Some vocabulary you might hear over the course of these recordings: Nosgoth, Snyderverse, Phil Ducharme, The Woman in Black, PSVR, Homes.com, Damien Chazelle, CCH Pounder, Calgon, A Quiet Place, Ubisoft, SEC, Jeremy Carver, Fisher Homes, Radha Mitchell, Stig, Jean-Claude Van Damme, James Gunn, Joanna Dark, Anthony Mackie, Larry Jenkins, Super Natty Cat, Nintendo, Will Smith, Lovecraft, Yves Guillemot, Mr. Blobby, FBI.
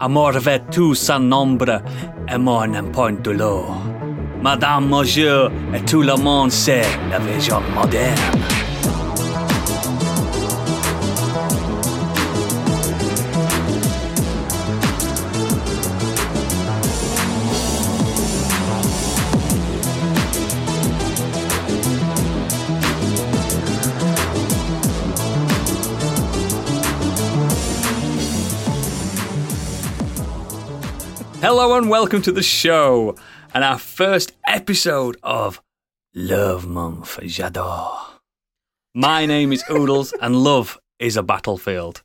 Amor ve tu sans nombre, et mon impontolo. Madame, Monsieur, et tout le monde sait la vision moderne. Hello and welcome to the show and our first episode of Love Month J'adore. My name is Oodles and love is a battlefield.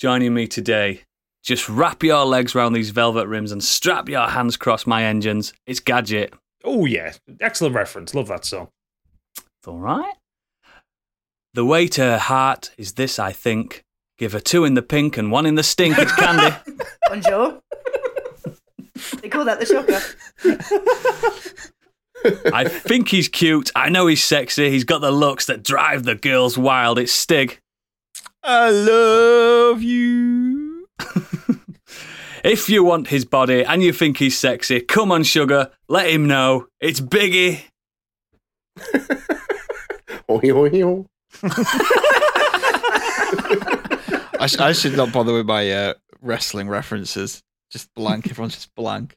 Joining me today, just wrap your legs around these velvet rims and strap your hands across my engines, it's Gadget. Oh yeah, excellent reference, love that song. It's alright. The way to her heart is this, I think. Give her two in the pink and one in the stink, it's Candy. Bonjour. They call that the shocker. I think he's cute. I know he's sexy. He's got the looks that drive the girls wild. It's Stig. I love you. If you want his body and you think he's sexy, come on, sugar. Let him know. It's Biggie. I should not bother with my wrestling references. Just blank. Everyone's just blank.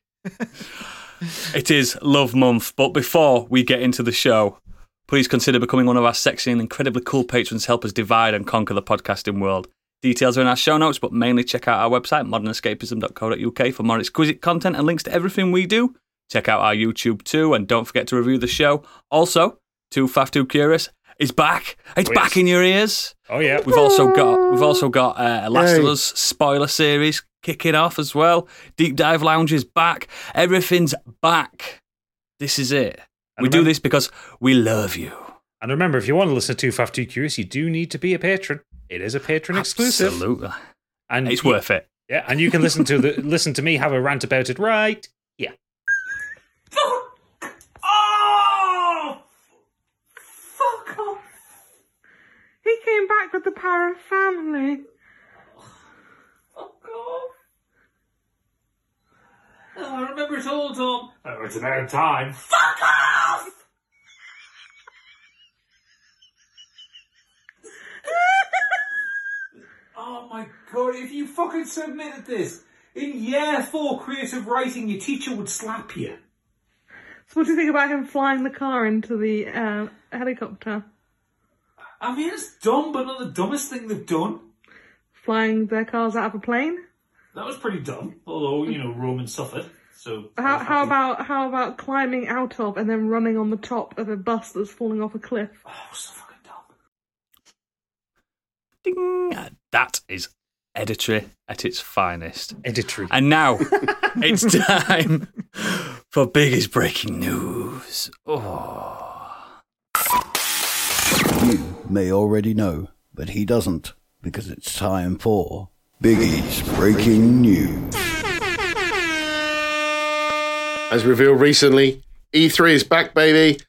It is Love Month, but before we get into the show, please consider becoming one of our sexy and incredibly cool patrons to help us divide and conquer the podcasting world. Details are in our show notes, but mainly check out our website, modernescapism.co.uk, for more exquisite content and links to everything we do. Check out our YouTube too, and don't forget to review the show. Also, Too Faff Too Curious is back. It's back in your ears. Oh yeah. We've also got Last of Us spoiler series kicking off as well. Deep Dive Lounge is back. Everything's back. This is it. And we do this because we love you. And remember, if you want to listen to Too Faff Too Curious, you do need to be a patron. It is a patron exclusive. Absolutely. And it's worth it. Yeah, and you can listen to me have a rant about it right. Yeah. Oh! Fuck off. He came back with the power of family. Oh, I remember it all, Tom. Oh, it's about time. Fuck off! Oh my god, if you fucking submitted this, in year 4 creative writing, your teacher would slap you. So what do you think about him flying the car into the helicopter? I mean, it's dumb, but not the dumbest thing they've done. Flying their cars out of a plane? That was pretty dumb, although, you know, Roman suffered, so... How about climbing out of and then running on the top of a bus that's falling off a cliff? Oh, so fucking dumb. Ding! That is editory at its finest. Editory. And now, it's time for Biggie's Breaking News. Oh. You may already know, but he doesn't, because it's time for... Biggie's Breaking News. As revealed recently, E3 is back, baby,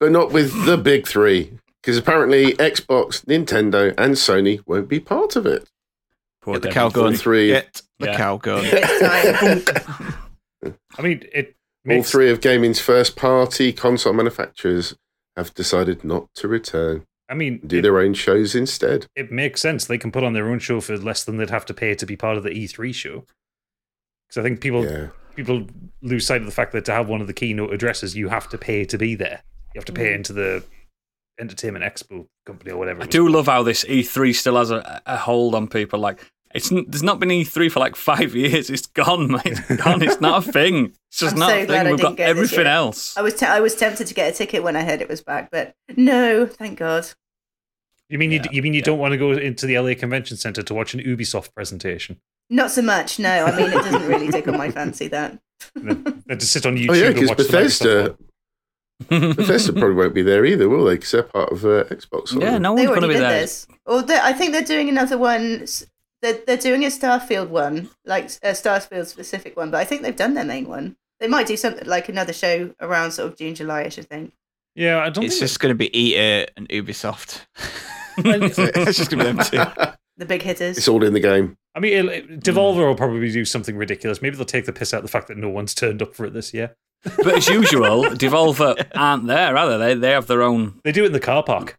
but not with the big three, because apparently Xbox, Nintendo, and Sony won't be part of it. Get the Calgon 3. Get the Calgon. I mean, it makes... All three of gaming's first-party console manufacturers have decided not to return. I mean, do their own shows instead. It makes sense. They can put on their own show for less than they'd have to pay to be part of the E3 show. Because I think people lose sight of the fact that to have one of the keynote addresses, you have to pay to be there. You have to pay into the Entertainment Expo company or whatever. I do love how this E3 still has a hold on people. Like, there's not been E3 for like 5 years. It's gone, mate. It's gone. It's not a thing. It's just not a thing. We've got everything else. I was tempted to get a ticket when I heard it was back, but no, thank God. You mean you don't want to go into the LA Convention Center to watch an Ubisoft presentation? Not so much, no. I mean, it doesn't really tickle my fancy, that. No, just sit on YouTube and watch Bethesda. Bethesda probably won't be there either, will they? Because they're part of Xbox. Yeah, no one's going to be there. This. Although I think they're doing another one... They're doing a Starfield one, like a Starfield specific one, but I think they've done their main one. They might do something like another show around sort of June, July-ish, I think. Yeah, I don't think it's just going to be EA and Ubisoft. It's just going to be them two. the big hitters. It's all in the game. I mean, Devolver will probably do something ridiculous. Maybe they'll take the piss out of the fact that no one's turned up for it this year. But as usual, Devolver aren't there, are they? They have their own... They do it in the car park.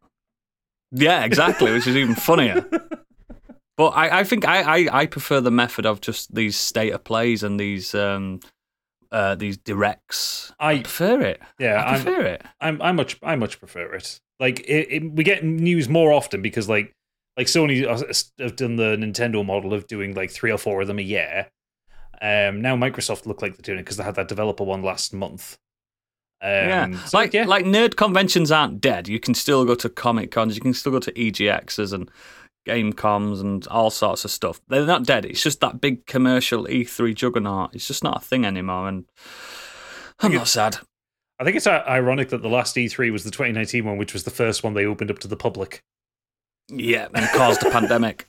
Yeah, exactly, which is even funnier. But I think I prefer the method of just these state of plays and these directs. I prefer it. Yeah, I much prefer it. Like we get news more often because like Sony have done the Nintendo model of doing like 3 or 4 of them a year. Now Microsoft look like they're doing it because they had that developer one last month. Like nerd conventions aren't dead. You can still go to Comic Cons. You can still go to EGXs and Game Coms and all sorts of stuff. They're not dead. It's just that big commercial E3 juggernaut. It's just not a thing anymore, and I'm not sad. I think it's ironic that the last E3 was the 2019 one, which was the first one they opened up to the public. Yeah, and caused a pandemic.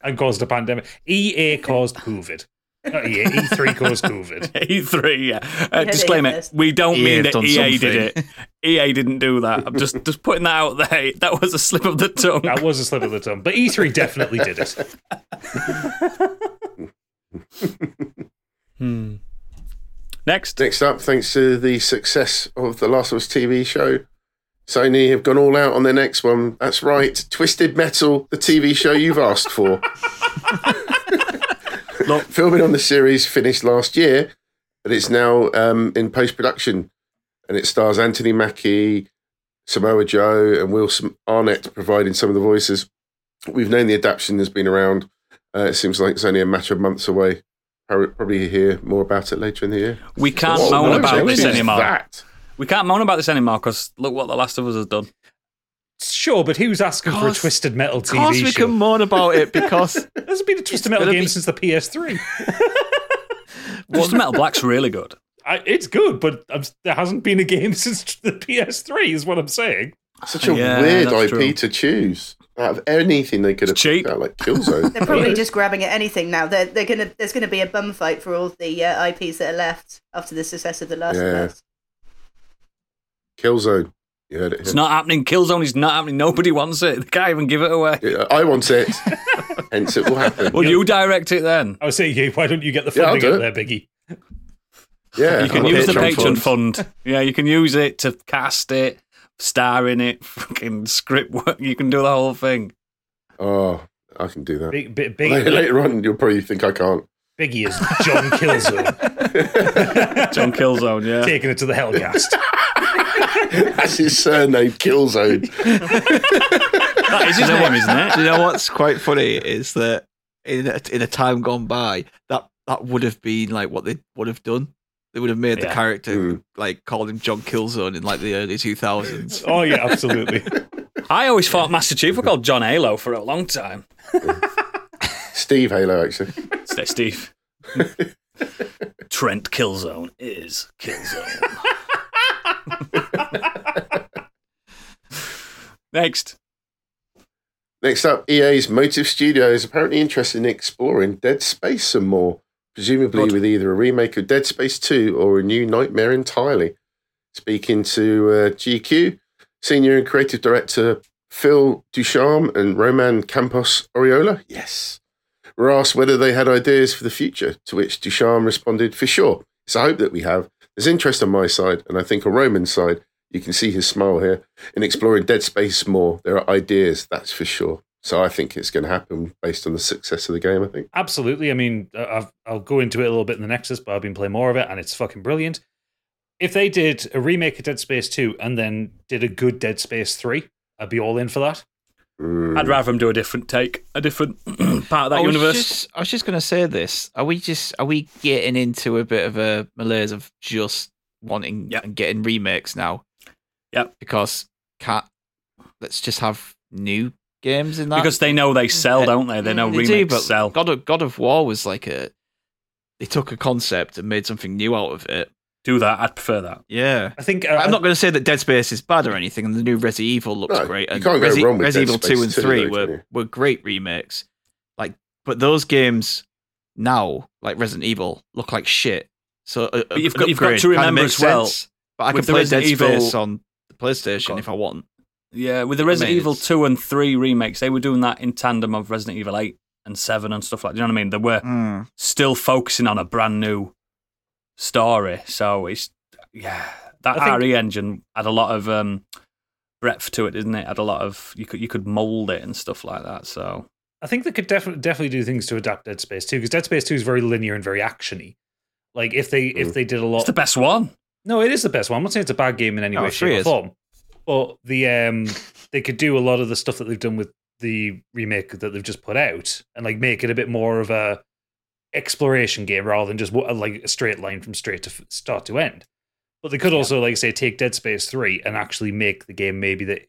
EA caused COVID. Not EA, E3 caused COVID. E3, yeah. Disclaimer, we don't mean that EA did it. EA didn't do that. I'm just putting that out there. That was a slip of the tongue. That was a slip of the tongue. But E3 definitely did it. Next up, thanks to the success of The Last of Us TV show, Sony have gone all out on their next one. That's right, Twisted Metal, the TV show you've asked for. Look, filming on the series finished last year, but it's now in post-production, and it stars Anthony Mackie, Samoa Joe, and Wilson Arnett providing some of the voices. We've known the adaptation has been around. It seems like it's only a matter of months away. I'll probably hear more about it later in the year. We can't moan about this anymore. We can't moan about this anymore because look what The Last of Us has done. Sure, but who's asking for a Twisted Metal TV show? Of course we can mourn about it because... There's been a Twisted Metal game since the PS3. Twisted Metal Black's really good. It's good, but there hasn't been a game since the PS3 is what I'm saying. Such a weird IP to choose. Out of anything they could have cheap. Out, like Killzone. They're probably just grabbing at anything now. There's going to be a bum fight for all the IPs that are left after the success of The Last of Us. Killzone. You heard it. It's not happening. Killzone is not happening. Nobody wants it. They can't even give it away. I want it. Hence, it will happen. Well, you direct it then. I was saying, why don't you get the funding out there, Biggie? Yeah, you can use the Patreon fund. Yeah, you can use it to cast it, star in it, fucking script work. You can do the whole thing. Oh, I can do that. Later on, you'll probably think I can't. Biggie is John Killzone. John Killzone, yeah. Taking it to the Hellcast. That's his surname, Killzone. That is his name, isn't it? Do you know what's quite funny is that in a time gone by, that would have been like what they would have done. They would have made the character like called him John Killzone in like the early 2000s. Oh yeah, absolutely. I always thought Master Chief were called John Halo for a long time. Steve Halo, actually. Steve. Trent Killzone is Killzone. Next up, EA's Motive Studio is apparently interested in exploring Dead Space some more, presumably with either a remake of Dead Space 2 or a new Nightmare entirely. Speaking to GQ, Senior and Creative Director Phil Ducharme and Roman Campos-Oriola, were asked whether they had ideas for the future, to which Ducharme responded, "For sure, it's a hope that we have. There's interest on my side, and I think on Roman's side, you can see his smile here, in exploring Dead Space more. There are ideas, that's for sure." So I think it's going to happen based on the success of the game, I think. Absolutely. I mean, I'll go into it a little bit in the Nexus, but I've been playing more of it, and it's fucking brilliant. If they did a remake of Dead Space 2 and then did a good Dead Space 3, I'd be all in for that. I'd rather them do a different take, a different part of that universe. I was just going to say this. Are we getting into a bit of a malaise of just wanting and getting remakes now? Yeah, because let's just have new games in that. Because they know they sell, don't they? They know they remakes do, sell. God of War was like they took a concept and made something new out of it. Do that. I'd prefer that. Yeah. I think I'm not going to say that Dead Space is bad or anything, and the new Resident Evil looks great. And you can't go wrong with Resident Evil 2 and 3 were great remakes. Like, but those games now, like Resident Evil, look like shit. So but you've got to remember as well. Sense, but I can play Dead Space on the PlayStation if I want. Yeah, with the Resident Evil 2 and 3 remakes, they were doing that in tandem of Resident Evil 8 and Seven and stuff like that. You know what I mean? They were still focusing on a brand new story. So it's, yeah, that RE engine had a lot of breadth to it, didn't it? Had a lot of, you could mold it and stuff like that. So I think they could definitely do things to adapt Dead Space 2, because Dead Space 2 is very linear and very actiony. Like if they did a lot, it's the best one. No, it is the best one. I'm not saying it's a bad game in any way, shape, or form. But the they could do a lot of the stuff that they've done with the remake that they've just put out, and like make it a bit more of a exploration game rather than just like a straight line from start to end. But they could also, like say, take Dead Space 3 and actually make the game maybe that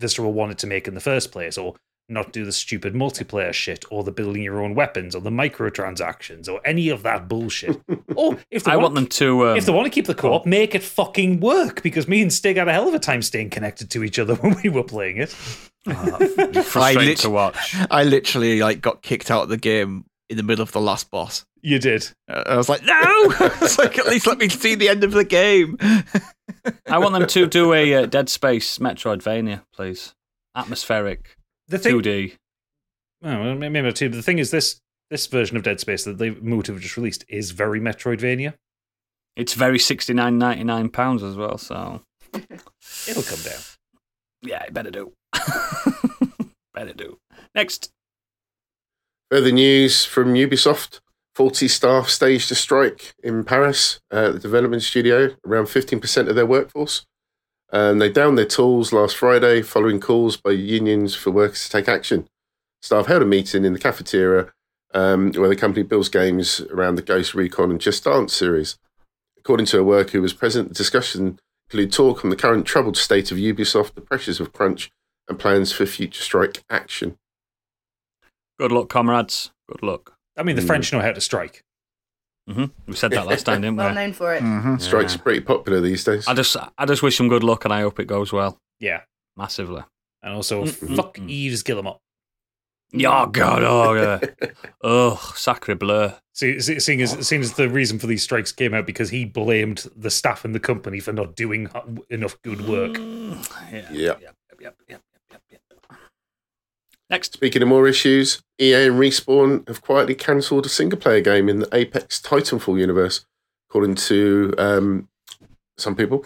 Visceral wanted to make in the first place, or not do the stupid multiplayer shit, or the building your own weapons, or the microtransactions, or any of that bullshit. Or if they want them to, if they want to keep the co-op, make it fucking work. Because me and Stig had a hell of a time staying connected to each other when we were playing it. Frustrating to watch. I literally got kicked out of the game in the middle of the last boss. You did. I was like, no! It's like, at least let me see the end of the game. I want them to do a Dead Space Metroidvania, please. Atmospheric. 2D. Oh, maybe not 2D. But the thing is, this version of Dead Space that they Motive have just released is very Metroidvania. It's very £69.99 as well, so it'll come down. Yeah, it better do. Next. Further news from Ubisoft: 40 staff staged a strike in Paris at the development studio, around 15% of their workforce. And they downed their tools last Friday following calls by unions for workers to take action. Staff held a meeting in the cafeteria where the company builds games around the Ghost Recon and Just Dance series. According to a worker who was present, the discussion included talk on the current troubled state of Ubisoft, the pressures of crunch, and plans for future strike action. Good luck, comrades. Good luck. I mean, the French know how to strike. Mm-hmm. We said that last time, didn't we? Well known for it. Mm-hmm. Strikes are pretty popular these days. I just wish them good luck, and I hope it goes well. Yeah, massively. And also, fuck Yves Guillemot. Oh God! Oh yeah. Sacre bleu. So, seeing as the reason for these strikes came out because he blamed the staff and the company for not doing enough good work. Yeah. Next. Speaking of more issues, EA and Respawn have quietly cancelled a single-player game in the Apex Titanfall universe, according to some people.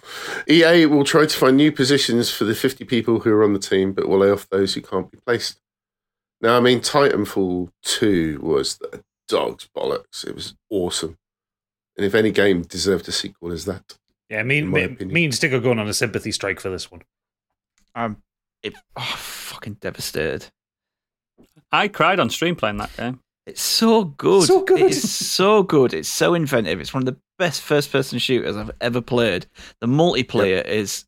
EA will try to find new positions for the 50 people who are on the team, but will lay off those who can't be placed. Now, I mean, Titanfall 2 was the dog's bollocks. It was awesome. And if any game deserved a sequel, is that. Yeah, me and Stig are going on a sympathy strike for this one. I'm fucking devastated. I cried on stream playing that game. It's so good. It's so good. It's so inventive. It's one of the best first-person shooters I've ever played. The multiplayer is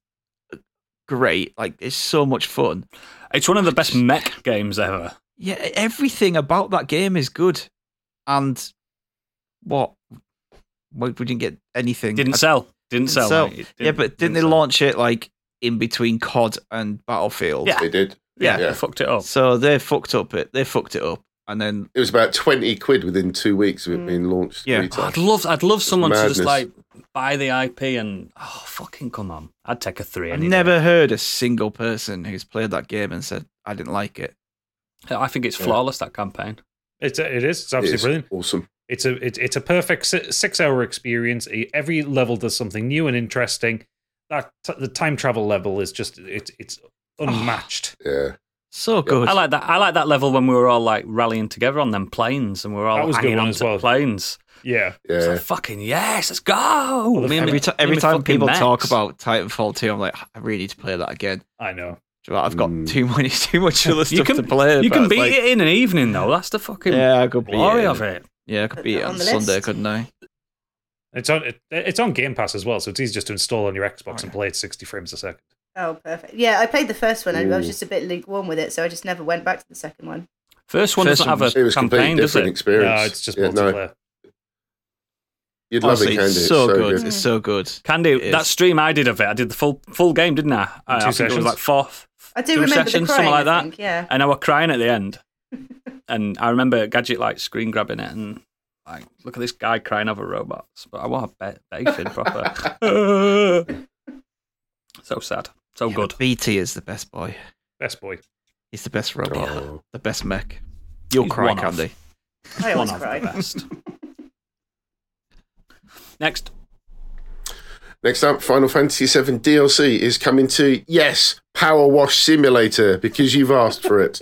great. It's so much fun. It's one of the best mech games ever. Yeah, everything about that game is good. And we didn't get anything. Didn't sell. Mate. Didn't they launch it in between COD and Battlefield? Yeah, they did. Yeah, fucked it up. So they fucked it up, and then it was about £20 within 2 weeks of it being launched. Yeah, I'd love someone to just buy the IP and fucking come on, I'd take a 3. I've never heard a single person who's played that game and said I didn't like it. I think it's flawless, that campaign. It is. It's absolutely brilliant. Awesome. It's a perfect 6-hour experience. Every level does something new and interesting. The time travel level is just it's unmatched. Yeah. So good. I like that level when we were all rallying together on them planes and we were all hanging on to planes. Yeah. It's fucking yes, let's go. Well, every time people talk about Titanfall 2, I'm like, I really need to play that again. I know. I've got too much other stuff to play. You can beat it in an evening though. That's the fucking glory of it. Yeah, I could beat it on Sunday, couldn't I? It's on Game Pass as well, so it's easy just to install on your Xbox and play at 60 frames a second. Oh, perfect. Yeah, I played the first one and I was just a bit lukewarm with it, so I just never went back to the second one. First one doesn't have a campaign, does it? Experience. No, it's just multiplayer. No. You'd love it, Candy. It's so good. It's so good. Candy, that stream I did of it, I did the full game, didn't I? I think it was fourth. I do remember sessions, the crying, something like that. I think, yeah. And I were crying at the end. And I remember Gadget screen grabbing it and look at this guy crying over robots. But I want a bathing proper. So sad. So good. BT is the best boy. He's the best robot. Oh. The best mech. You'll cry, Candy. I always cry. Best. Next. Next up, Final Fantasy VII DLC is coming to, yes, Power Wash Simulator, because you've asked for it.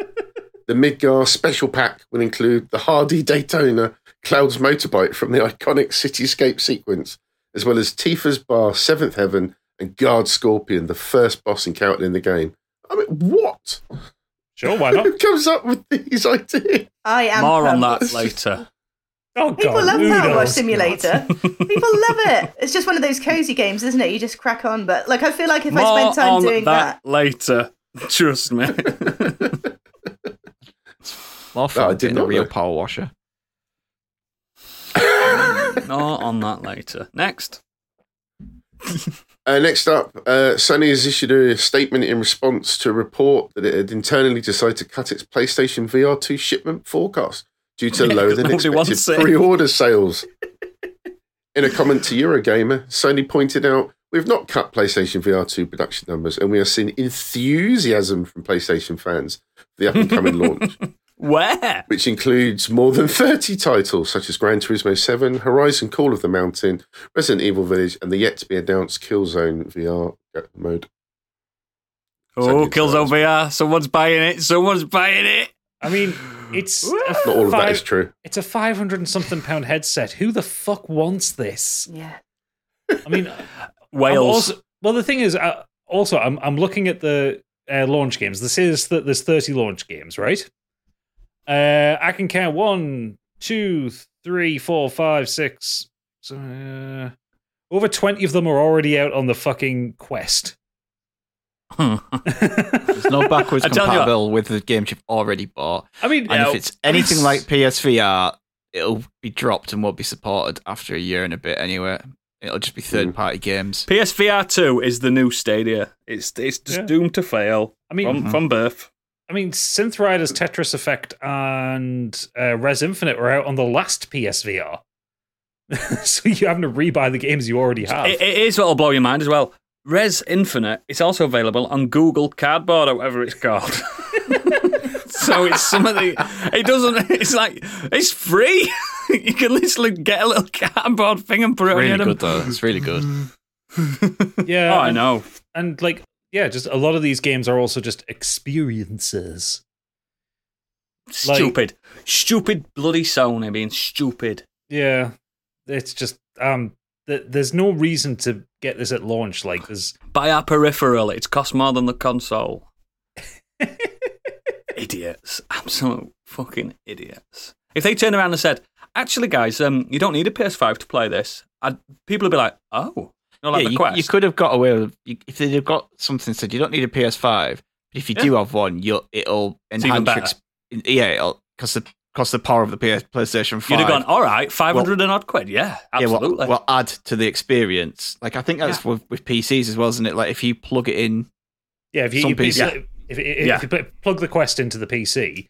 The Midgar Special Pack will include the hardy Daytona Cloud's motorbike from the iconic Cityscape sequence, as well as Tifa's Bar, Seventh Heaven, and Guard Scorpion, the first boss encountered in the game. I mean, what? Sure, why not? Who comes up with these ideas? I am more on that later. Oh, God. People love Power Wash Simulator. People love it. It's just one of those cozy games, isn't it? You just crack on. But like, I feel like if more I spent time doing that later, trust me. More fun than a real power washer. More on that later. Next. Next up, Sony has issued a statement in response to a report that it had internally decided to cut its PlayStation VR 2 shipment forecast due to lower than expected pre-order sales. In a comment to Eurogamer, Sony pointed out, "We've not cut PlayStation VR 2 production numbers, and we are seeing enthusiasm from PlayStation fans for the up-and-coming launch." Where? Which includes more than 30 titles, such as Gran Turismo 7, Horizon Call of the Mountain, Resident Evil Village, and the yet-to-be-announced Killzone VR mode. Oh, Killzone VR. Someone's buying it. Someone's buying it. I mean, it's... Not all of that is true. It's a 500 and something pound headset. Who the fuck wants this? Yeah. I mean... Wales. The thing is, I'm looking at the launch games. This is that there's 30 launch games, right? I can count 1, 2, 3, 4, 5, 6. Over 20 of them are already out on the fucking Quest. There's no backwards compatible with the games you've already bought. I mean, and if it's anything like PSVR, it'll be dropped and won't be supported after a year and a bit anyway. It'll just be third-party games. PSVR 2 is the new Stadia. It's just doomed to fail. I mean, from birth. I mean, Synth Rider's Tetris Effect and Res Infinite were out on the last PSVR. So you're having to rebuy the games you already have. It is what'll blow your mind as well. Res Infinite is also available on Google Cardboard or whatever it's called. So it's some of the... It doesn't... It's like... It's free! You can literally get a little cardboard thing and put it on your head. It's really good, though. It's really good. Yeah. Oh, I know. And, like... Yeah, just a lot of these games are also just experiences. Stupid. Like, stupid bloody Sony being stupid. Yeah. It's just, there's no reason to get this at launch. Like, there's... Buy our peripheral. It's cost more than the console. Idiots. Absolute fucking idiots. If they turned around and said, actually, guys, you don't need a PS5 to play this, people would be like, oh. Like you could have got away with if they'd have got something said you don't need a PS5, but if you do have one, it'll enhance your because the power of the PlayStation 5. You'd have gone, all right, 500 and odd quid, yeah, absolutely. Yeah, we'll add to the experience. Like I think that's with PCs as well, isn't it? Like if you plug it in, if you plug the Quest into the PC,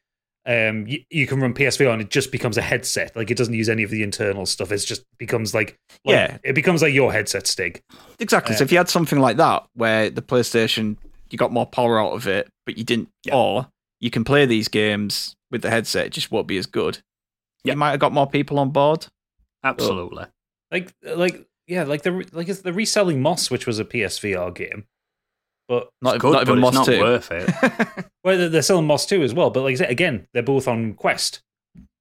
you can run PSVR and it just becomes a headset. Like it doesn't use any of the internal stuff. It just becomes it becomes like your headset, Stig. Exactly. So if you had something like that where the PlayStation, you got more power out of it, but you didn't, or you can play these games with the headset, it just won't be as good. Yeah. You might have got more people on board. Absolutely. It's the reselling Moss, which was a PSVR game. But not even Moss 2. It's not worth it. Well, they're selling Moss 2 as well, but like I said, again, they're both on Quest.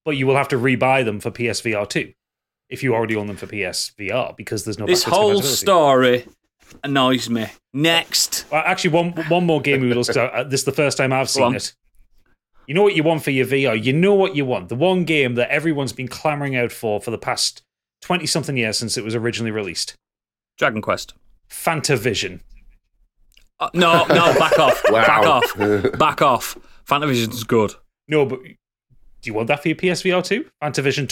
But you will have to rebuy them for PSVR 2 if you already own them for PSVR because there's no. This whole story annoys me. Next, well, actually, one more game, Oodles. This is the first time I've seen it. You know what you want for your VR. You know what you want. The one game that everyone's been clamoring out for the past 20-something years since it was originally released. Dragon Quest. Fantavision. No, back off. Wow. Back off. Fantavision's good. No, but do you want that for your PSVR 2? Fantavision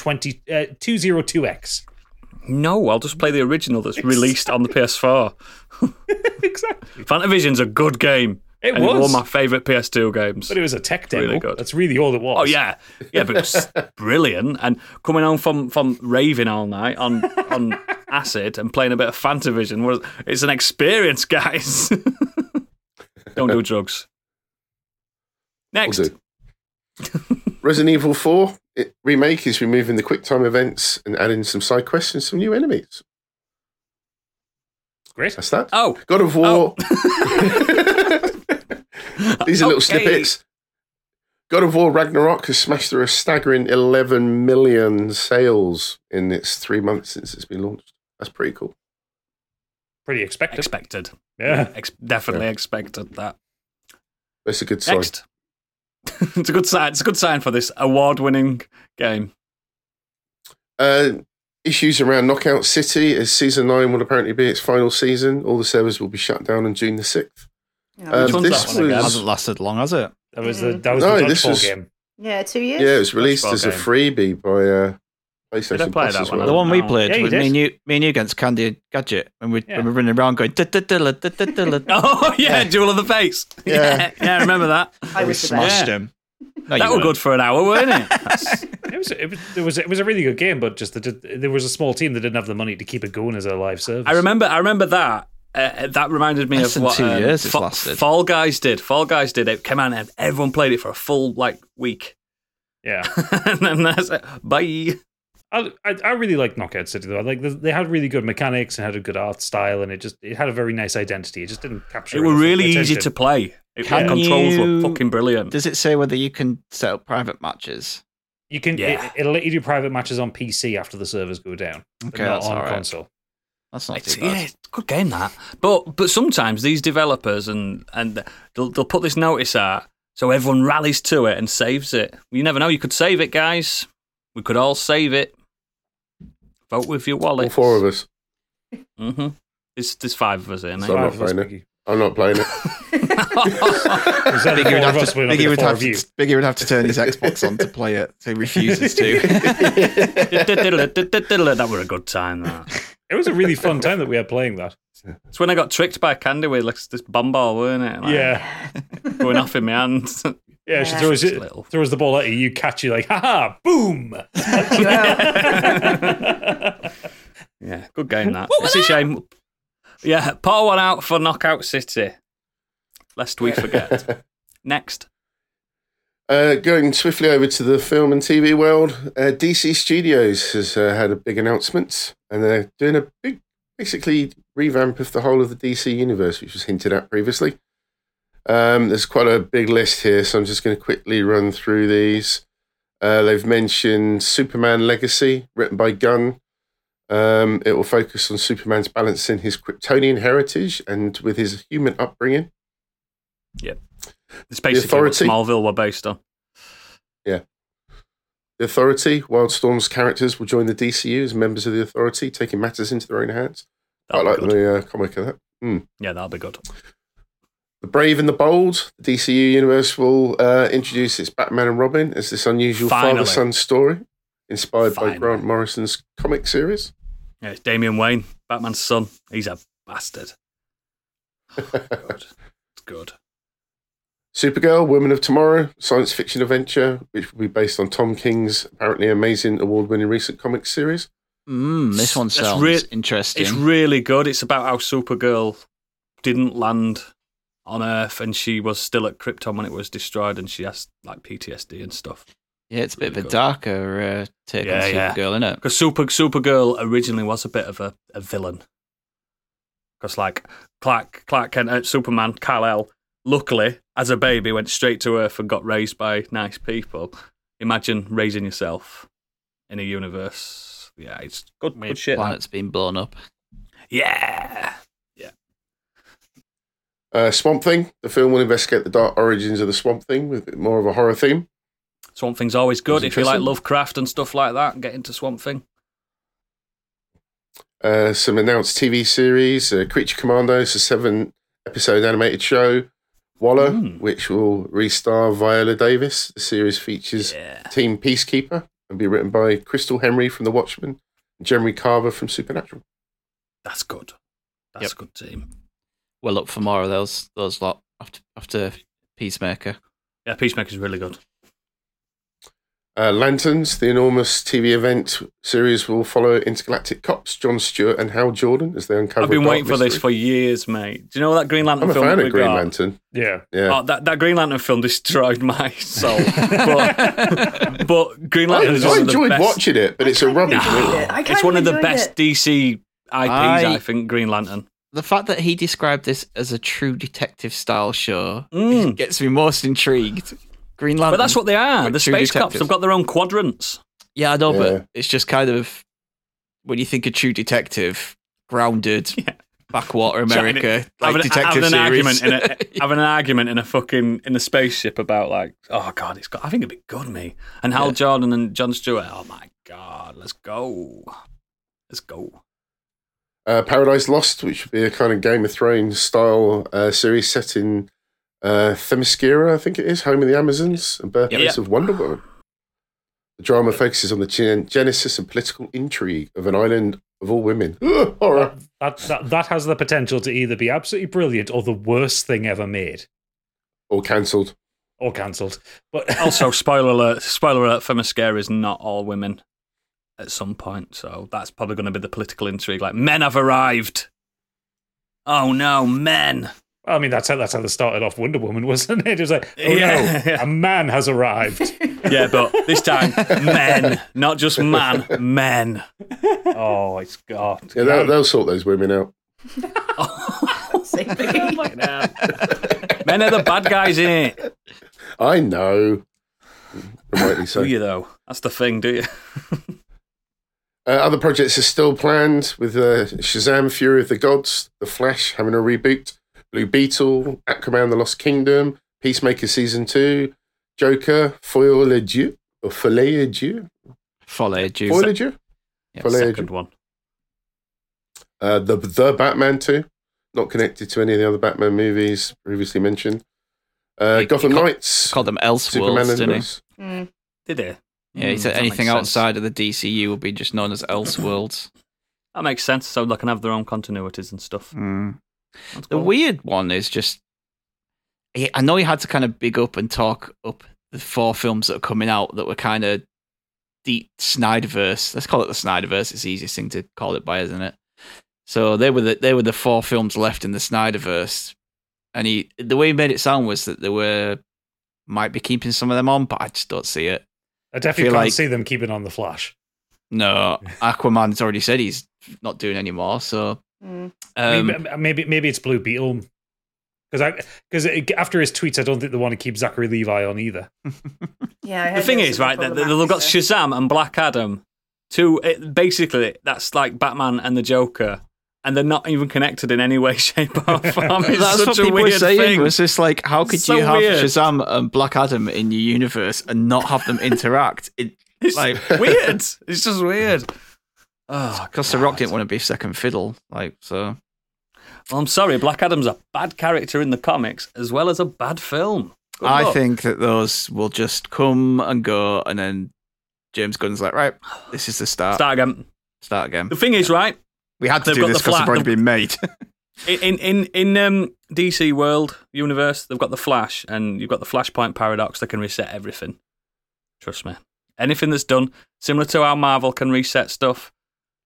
202X. No, I'll just play the original that's released on the PS4. Exactly. Fantavision's a good game. It was one of my favourite PS2 games. But it was a tech demo. Really good. That's really all it was. Oh, yeah. Yeah, but it's brilliant. And coming home from raving all night on acid and playing a bit of Fantavision, it's an experience, guys. Don't do drugs. Next. Resident Evil 4 remake is removing the QuickTime events and adding some side quests and some new enemies. Great. That's that. Oh. God of War. Oh. These are little snippets. God of War Ragnarok has smashed through a staggering 11 million sales in its 3 months since it's been launched. That's pretty cool. Pretty expected. Expected. Yeah. Definitely expected that. That's a good sign. Next. It's a good sign. It's a good sign for this award-winning game. Issues around Knockout City, as Season 9 will apparently be its final season. All the servers will be shut down on June the 6th. Yeah, this hasn't lasted long, has it? That was the Dodgeball game. Yeah, 2 years. Yeah, it was released as a freebie by PlayStation Plus as well. The one we played, me and you against Candy and Gadget, and we were running around going... Oh, yeah, duel of the face. Yeah, I remember that. I was smashed him. That was good for an hour, weren't it? It was a really good game, but just there was a small team that didn't have the money to keep it going as a live service. I remember that. That reminded me of what 2 years it's lasted. Fall Guys did. It came out and everyone played it for a full week. Yeah, and then that's it. Bye. I really like Knockout City though. They had really good mechanics and had a good art style, and it had a very nice identity. It just didn't capture. It was really easy to play. Controls were fucking brilliant. Does it say whether you can set up private matches? You can. Yeah. It'll let you do private matches on PC after the servers go down. Okay, that's on console. That's not too bad. Yeah, it's a good game that. But sometimes these developers and they'll put this notice out so everyone rallies to it and saves it. You never know. You could save it, guys. We could all save it. Vote with your wallet. All four of us. Mm-hmm. There's five of us here. So I'm not playing it. Biggie would have to turn his Xbox on to play it. So he refuses to. That were a good time, that. It was a really fun time that we had playing that. It's when I got tricked by Candy with this bomb ball, wasn't it? Going off in my hands. Yeah, she throws the ball at you, you catch it like, ha-ha, boom! Yeah, good game that. It's a shame. Yeah, pour one out for Knockout City. Lest we forget. Next. Going swiftly over to the film and TV world, DC Studios has had a big announcement, and they're doing a big, basically, revamp of the whole of the DC universe, which was hinted at previously. There's quite a big list here, so I'm just going to quickly run through these. They've mentioned Superman Legacy, written by Gunn. It will focus on Superman's balance in his Kryptonian heritage and with his human upbringing. Yep. It's basically what Smallville were based on. Yeah. The Authority, Wildstorm's characters will join the DCU as members of the Authority, taking matters into their own hands. That'll quite like the comic of that. Mm. Yeah, that'll be good. The Brave and the Bold, the DCU universe will introduce its Batman and Robin as this unusual father-son story, inspired by Grant Morrison's comic series. Yeah, it's Damian Wayne, Batman's son. He's a bastard. It's good. Supergirl, Woman of Tomorrow, science fiction adventure, which will be based on Tom King's apparently amazing award-winning recent comic series. This one sounds interesting. It's really good. It's about how Supergirl didn't land on Earth and she was still at Krypton when it was destroyed and she has PTSD and stuff. Yeah, it's a bit of a darker take on Supergirl, isn't it? Because Supergirl originally was a bit of a villain. Because Clark Kent, Superman, Kal-El, luckily, as a baby, went straight to Earth and got raised by nice people. Imagine raising yourself in a universe. Yeah, it's good shit. Planet's been blown up. Yeah. Yeah. Swamp Thing. The film will investigate the dark origins of the Swamp Thing with a bit more of a horror theme. Swamp Thing's always good. If you like Lovecraft and stuff like that, get into Swamp Thing. Some announced TV series. Creature Commandos, a 7-episode animated show. Waller, which will re-star Viola Davis. The series features Team Peacekeeper and be written by Crystal Henry from The Watchmen and Jeremy Carver from Supernatural. That's good. That's a good team. Well up for more of those lot after Peacemaker. Yeah, Peacemaker's really good. Lanterns, the enormous TV event series, will follow intergalactic cops John Stewart and Hal Jordan as they uncover. I've been waiting for this for years, mate. Do you know that Green Lantern film? I'm a fan of Green Lantern. Yeah. Oh, that Green Lantern film destroyed my soul. but Green Lantern is one of the best. I enjoyed watching it, but it's a rubbish movie. It's one of the best DC IPs, I think, Green Lantern. The fact that he described this as a true detective-style show gets me most intrigued. Green Lantern. But that's what they are. The space cops have got their own quadrants. Yeah, I know, but it's just kind of, when you think of True Detective, grounded, backwater America, like detective series. Having an argument in a fucking, in a spaceship about like, oh God, it's got, I think it'd be good, me. And Hal Jordan and John Stewart, oh my God, let's go. Let's go. Paradise Lost, which would be a kind of Game of Thrones style series set in Themyscira, I think it is, home of the Amazons, and birthplace of Wonder Woman. The drama focuses on the genesis and political intrigue of an island of all women. Horror. That has the potential to either be absolutely brilliant or the worst thing ever made. Or cancelled. But also, spoiler alert, Themyscira is not all women at some point, so that's probably going to be the political intrigue. Like, men have arrived. Oh no, men. I mean, that's how they started off Wonder Woman, wasn't it? It was like, a man has arrived. Yeah, but this time, men, not just man, men. Oh, it's God. Yeah, they'll sort those women out. Men are the bad guys in it. I know. Rightly so. Do you, though? That's the thing, do you? Other projects are still planned with Shazam, Fury of the Gods, The Flash having a reboot, Blue Beetle, Aquaman the Lost Kingdom, Peacemaker Season 2, Joker, Folie à Dieu. Yeah, second one. The Batman 2, not connected to any of the other Batman movies previously mentioned. Gotham Knights. Called them Elseworlds, didn't he? Did he? Yeah, he said anything outside of the DCU will be just known as Elseworlds. That makes sense, so they can have their own continuities and stuff. The weird one is just, I know he had to kind of big up and talk up the four films that are coming out that were kind of the Snyderverse. Let's call it the Snyderverse. It's the easiest thing to call it by, isn't it? So they were the four films left in the Snyderverse, and the way he made it sound was that might be keeping some of them on, but I just don't see it. I definitely can't see them keeping on the Flash. No, Aquaman's already said he's not doing any more, so. Maybe it's Blue Beetle, because after his tweets, I don't think they want to keep Zachary Levi on either. The thing is, right, they've got Shazam and Black Adam, basically that's like Batman and the Joker, and they're not even connected in any way, shape, or form. It's that's such what a people weird were saying. Thing. Was just like, how could you have Shazam and Black Adam in your universe and not have them interact? It's like weird. It's just weird. Oh, because The Rock didn't want to be second fiddle, so. Well, I'm sorry, Black Adam's a bad character in the comics as well as a bad film. I think that those will just come and go, and then James Gunn's like, right, this is the start. Start again. The thing is, right, we had to do this because it's already been made. in DC World Universe, they've got the Flash, and you've got the Flashpoint Paradox that can reset everything. Trust me, anything that's done similar to how Marvel can reset stuff.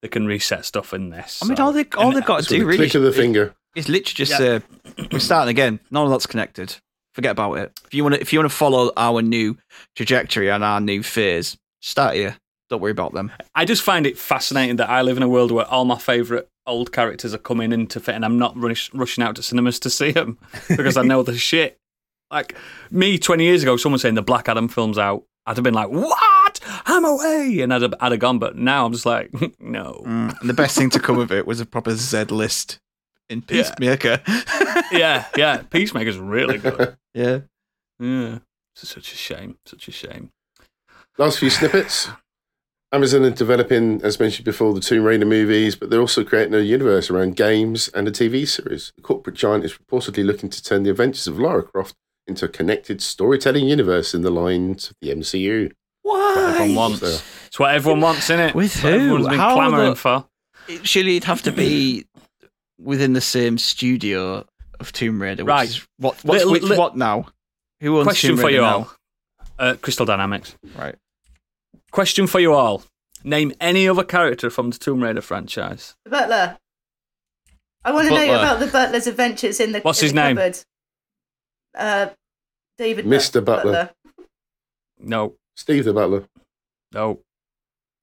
They can reset stuff in this. I mean, they've got to do really click of the finger. It's literally just we're starting again. None of that's connected. Forget about it. If you want to follow our new trajectory and our new fears, start here. Don't worry about them. I just find it fascinating that I live in a world where all my favourite old characters are coming into fit, and I'm not rushing out to cinemas to see them because I know the shit. Like me, 20 years ago, someone saying the Black Adam film's out, I'd have been like, what? I'm away. And I'd have gone, but now I'm just like, no. And the best thing to come of it was a proper Z-list in Peacemaker. Yeah. Peacemaker's really good. Yeah. Such a shame. Last few snippets. Amazon are developing, as mentioned before, the Tomb Raider movies, but they're also creating a universe around games and a TV series. The corporate giant is reportedly looking to turn the adventures of Lara Croft into a connected storytelling universe in the lines of the MCU. What? Everyone wants. It's what everyone wants, isn't it? With who? Everyone's been clamouring for. Surely it'd have to be within the same studio of Tomb Raider. Which right. What now? Who owns Tomb Raider now? Question for you all. Crystal Dynamics. Right. Question for you all. Name any other character from the Tomb Raider franchise. The butler. I want to know about the butler's adventures in the What's in his the name? Cupboard. David Mr. Butler. No. Steve the butler. No.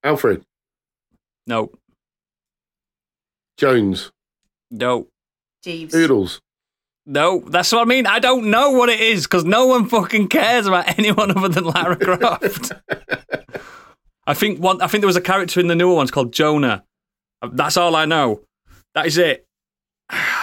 Alfred. No. Jones. No. Jeeves. Oodles. No, that's what I mean. I don't know what it is because no one fucking cares about anyone other than Lara Croft. I think there was a character in the newer ones called Jonah. That's all I know. That is it.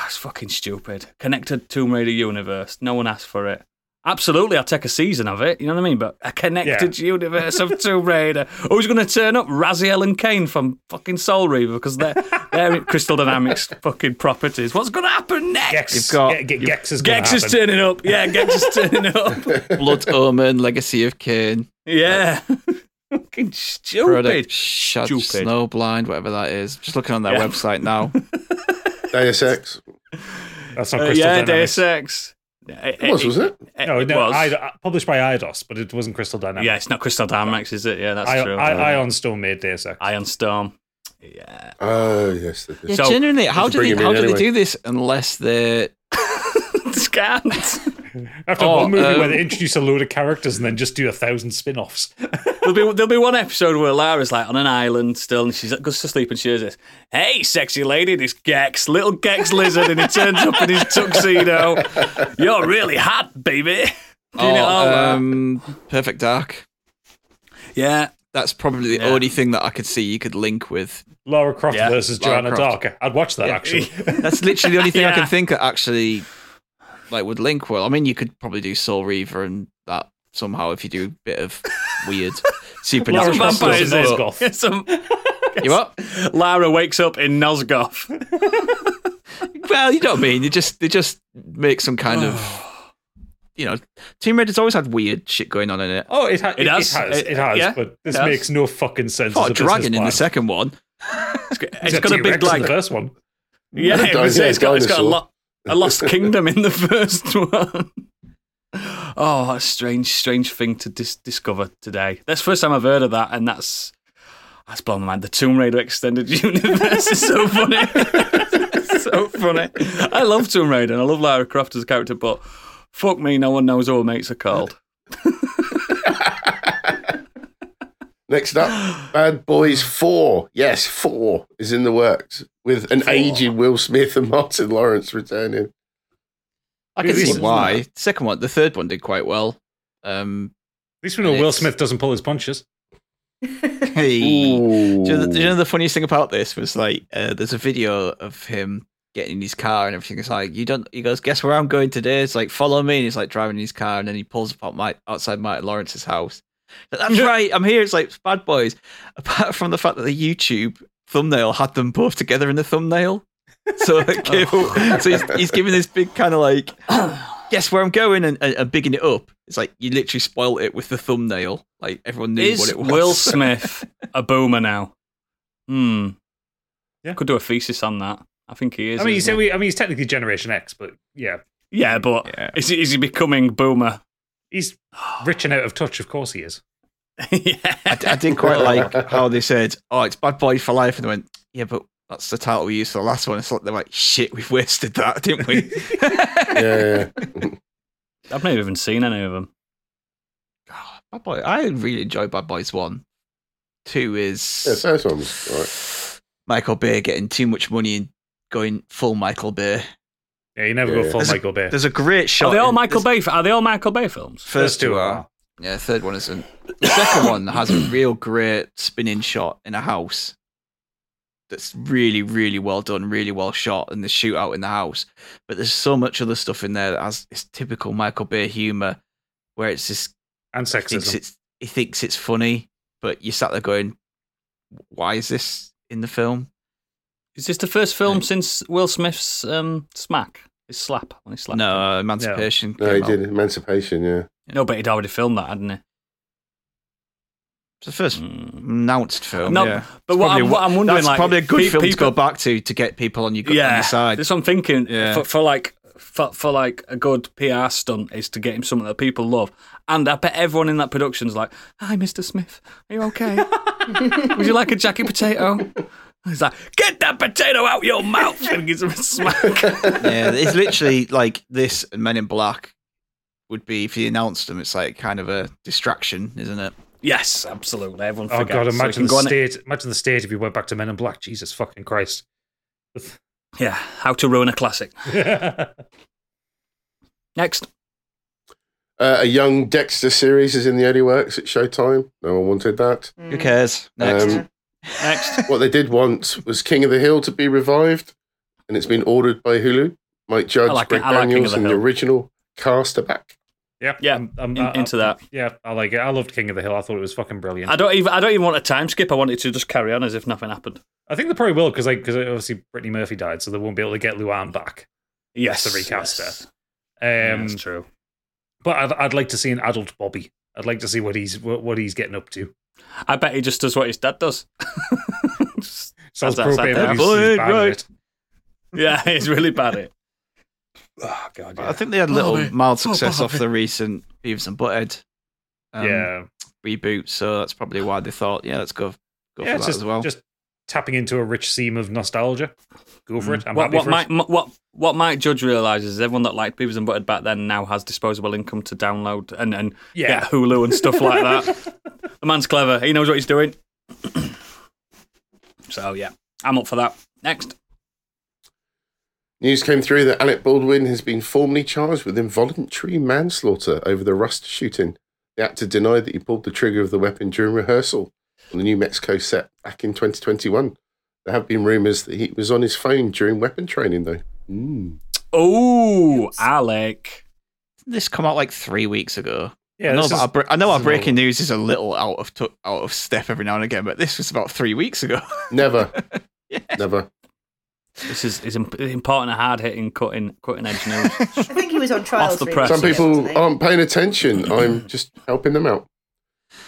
It's fucking stupid. Connected Tomb Raider universe. No one asked for it. Absolutely, I'll take a season of it. You know what I mean? But a connected universe of Tomb Raider. Who's going to turn up? Raziel and Kane from fucking Soul Reaver because they're Crystal Dynamics fucking properties. What's going to happen next? Gex is turning up. Yeah, Gex is turning up. Blood Omen, Legacy of Kane. Yeah. Fucking stupid. Product, stupid. Snowblind, whatever that is. Just looking on their website now. Deus Ex. That's not Crystal Dynamics. Yeah, Deus Ex. It was it? No, it was. Published by Eidos, but it wasn't Crystal Dynamics. Yeah, it's not Crystal Dynamics, is it? Yeah, that's true. Ion Storm made Deus Ex. Ion Storm. Yeah. Oh, yes. Yeah, so, generally, how do they do this unless they're scanned? After one movie where they introduce a load of characters and then just do 1,000 spin-offs. There'll be one episode where Lara's like on an island still and she goes to sleep and she hears this, "Hey, sexy lady, this Gex, little Gex lizard," and he turns up in his tuxedo. "You're really hot, baby." Perfect Dark. Yeah. That's probably the only thing that I could see you could link with. Lara Croft versus Joanna Dark. I'd watch that, actually. That's literally the only thing I can think of, actually... Like would link well. I mean, you could probably do Soul Reaver and that somehow if you do a bit of weird supernatural stuff. You what? Lara wakes up in Nosgoth. Well, you know what I mean. They just make some kind of. You know, Tomb Raider's always had weird shit going on in it. Oh, it has. Yeah, but this makes no fucking sense. Oh, a dragon in the second one. It's got a big like in the first one. Yeah, it's got a lot. A Lost Kingdom in the first one. Oh, a strange thing to discover today. That's the first time I've heard of that, and that's blown my mind. The Tomb Raider Extended Universe is so funny. So funny. I love Tomb Raider, and I love Lara Croft as a character, but fuck me, no one knows what her mates are called. Next up, Bad Boys 4. Yes, 4 is in the works with an aging Will Smith and Martin Lawrence returning. I can see why. The second one, the third one did quite well. At least we know Will Smith doesn't pull his punches. Hey, do you know the funniest thing about this was like there's a video of him getting in his car and everything. It's like he goes, "Guess where I'm going today?" It's like, "Follow me," and he's like driving in his car and then he pulls up outside Martin Lawrence's house. That's right, I'm here. It's like Bad Boys. Apart from the fact that the YouTube thumbnail had them both together in the thumbnail, so it gave, so he's giving this big kind of like, "Guess where I'm going," and bigging it up. It's like you literally spoiled it with the thumbnail. Like everyone knew what it was. Will Smith a boomer now? Yeah, could do a thesis on that. I think he is. I mean, he's technically Generation X, but yeah. Is he becoming boomer? He's rich and out of touch, of course he is. Yeah. I did quite like how they said, "Oh, it's Bad Boy for Life." And they went, "Yeah, but that's the title we used for the last one." It's like, they're like, "Shit, we've wasted that, didn't we?" Yeah. I've never even seen any of them. Oh, Bad Boy. I really enjoy Bad Boys 1. 2 is... Yeah, first one's all right. Michael Bay getting too much money and going full Michael Bay. Yeah, you never go full Michael Bay. There's a great shot. Are they all Michael Bay films? First two are. Yeah, third one isn't. The second one has a real great spinning shot in a house that's really, really well done, really well shot, and the shootout in the house. But there's so much other stuff in there that has this typical Michael Bay humour where it's just... And sexism. He thinks it's funny, but you sat there going, why is this in the film? Is this the first film since Will Smith's smack? His slap when he slapped? No, Emancipation. No, he did Emancipation. Yeah. No, but he'd already filmed that, hadn't he? It's the first announced film. No, yeah. But what I'm wondering, that's like, probably a good film to go back to get people on your side. That's what I'm thinking. Yeah. For like for like a good PR stunt is to get him something that people love. And I bet everyone in that production's like, "Hi, Mr. Smith, are you okay? Would you like a jacket potato?" He's like, "Get that potato out your mouth!" and gives him a smack. Yeah, it's literally like this and Men in Black would be, if he announced them, it's like kind of a distraction, isn't it? Yes, absolutely. Everyone forgets. Oh, God, imagine the state. Imagine the state if we went back to Men in Black. Jesus fucking Christ. Yeah, how to ruin a classic. Next. A young Dexter series is in the early works at Showtime. No one wanted that. Who cares? Next. Next. What they did want was King of the Hill to be revived, and it's been ordered by Hulu. Mike Judge, Greg Daniels, and the original cast are back. Yep. Yeah, I'm into that. Yeah, I like it. I loved King of the Hill. I thought it was fucking brilliant. I don't even want a time skip. I want it to just carry on as if nothing happened. I think they probably will, because obviously Brittany Murphy died, so they won't be able to get Luann back. Yes, to recast her. Yeah, that's true. But I'd like to see an adult Bobby. I'd like to see what he's getting up to. I bet he just does what his dad does. Sounds appropriate, but he's bad at it. Yeah, he's really bad at it. Oh, God, yeah. I think they had mild success off the recent Beavis and Butthead reboot, so that's probably why they thought, yeah, let's go for that as well. Just tapping into a rich seam of nostalgia. Go for it. What Mike Judge realises is everyone that liked Beavis and Butthead back then now has disposable income to download and get Hulu and stuff like that. The man's clever. He knows what he's doing. So, yeah, I'm up for that. Next. News came through that Alec Baldwin has been formally charged with involuntary manslaughter over the Rust shooting. The actor denied that he pulled the trigger of the weapon during rehearsal on the New Mexico set back in 2021. There have been rumours that he was on his phone during weapon training, though. Mm. Oh, Alec. Didn't this come out like 3 weeks ago? Yeah, I know our breaking news is a little out of step every now and again, but this was about 3 weeks ago. Never. Yeah. Never. This is important and hard-hitting, cutting edge news. I think he was on trial. Off the press. Some people aren't paying attention. I'm just helping them out.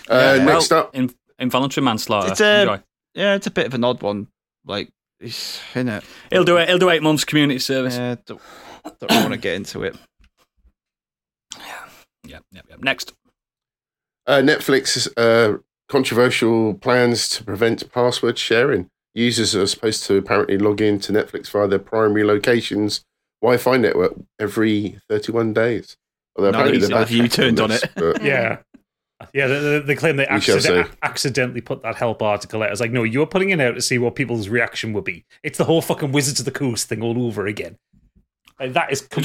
Next up. Involuntary manslaughter. It's a bit of an odd one. Like, isn't it? He'll do 8 months community service. Yeah, don't want to get into it. Yeah. Next. Netflix's controversial plans to prevent password sharing. Users are supposed to apparently log in to Netflix via their primary location's Wi-Fi network every 31 days. Although apparently have you turned on it? Yeah. Yeah, they claim they accidentally put that help article out. It's like, no, you were putting it out to see what people's reaction would be. It's the whole fucking Wizards of the Coast thing all over again. Like, that is they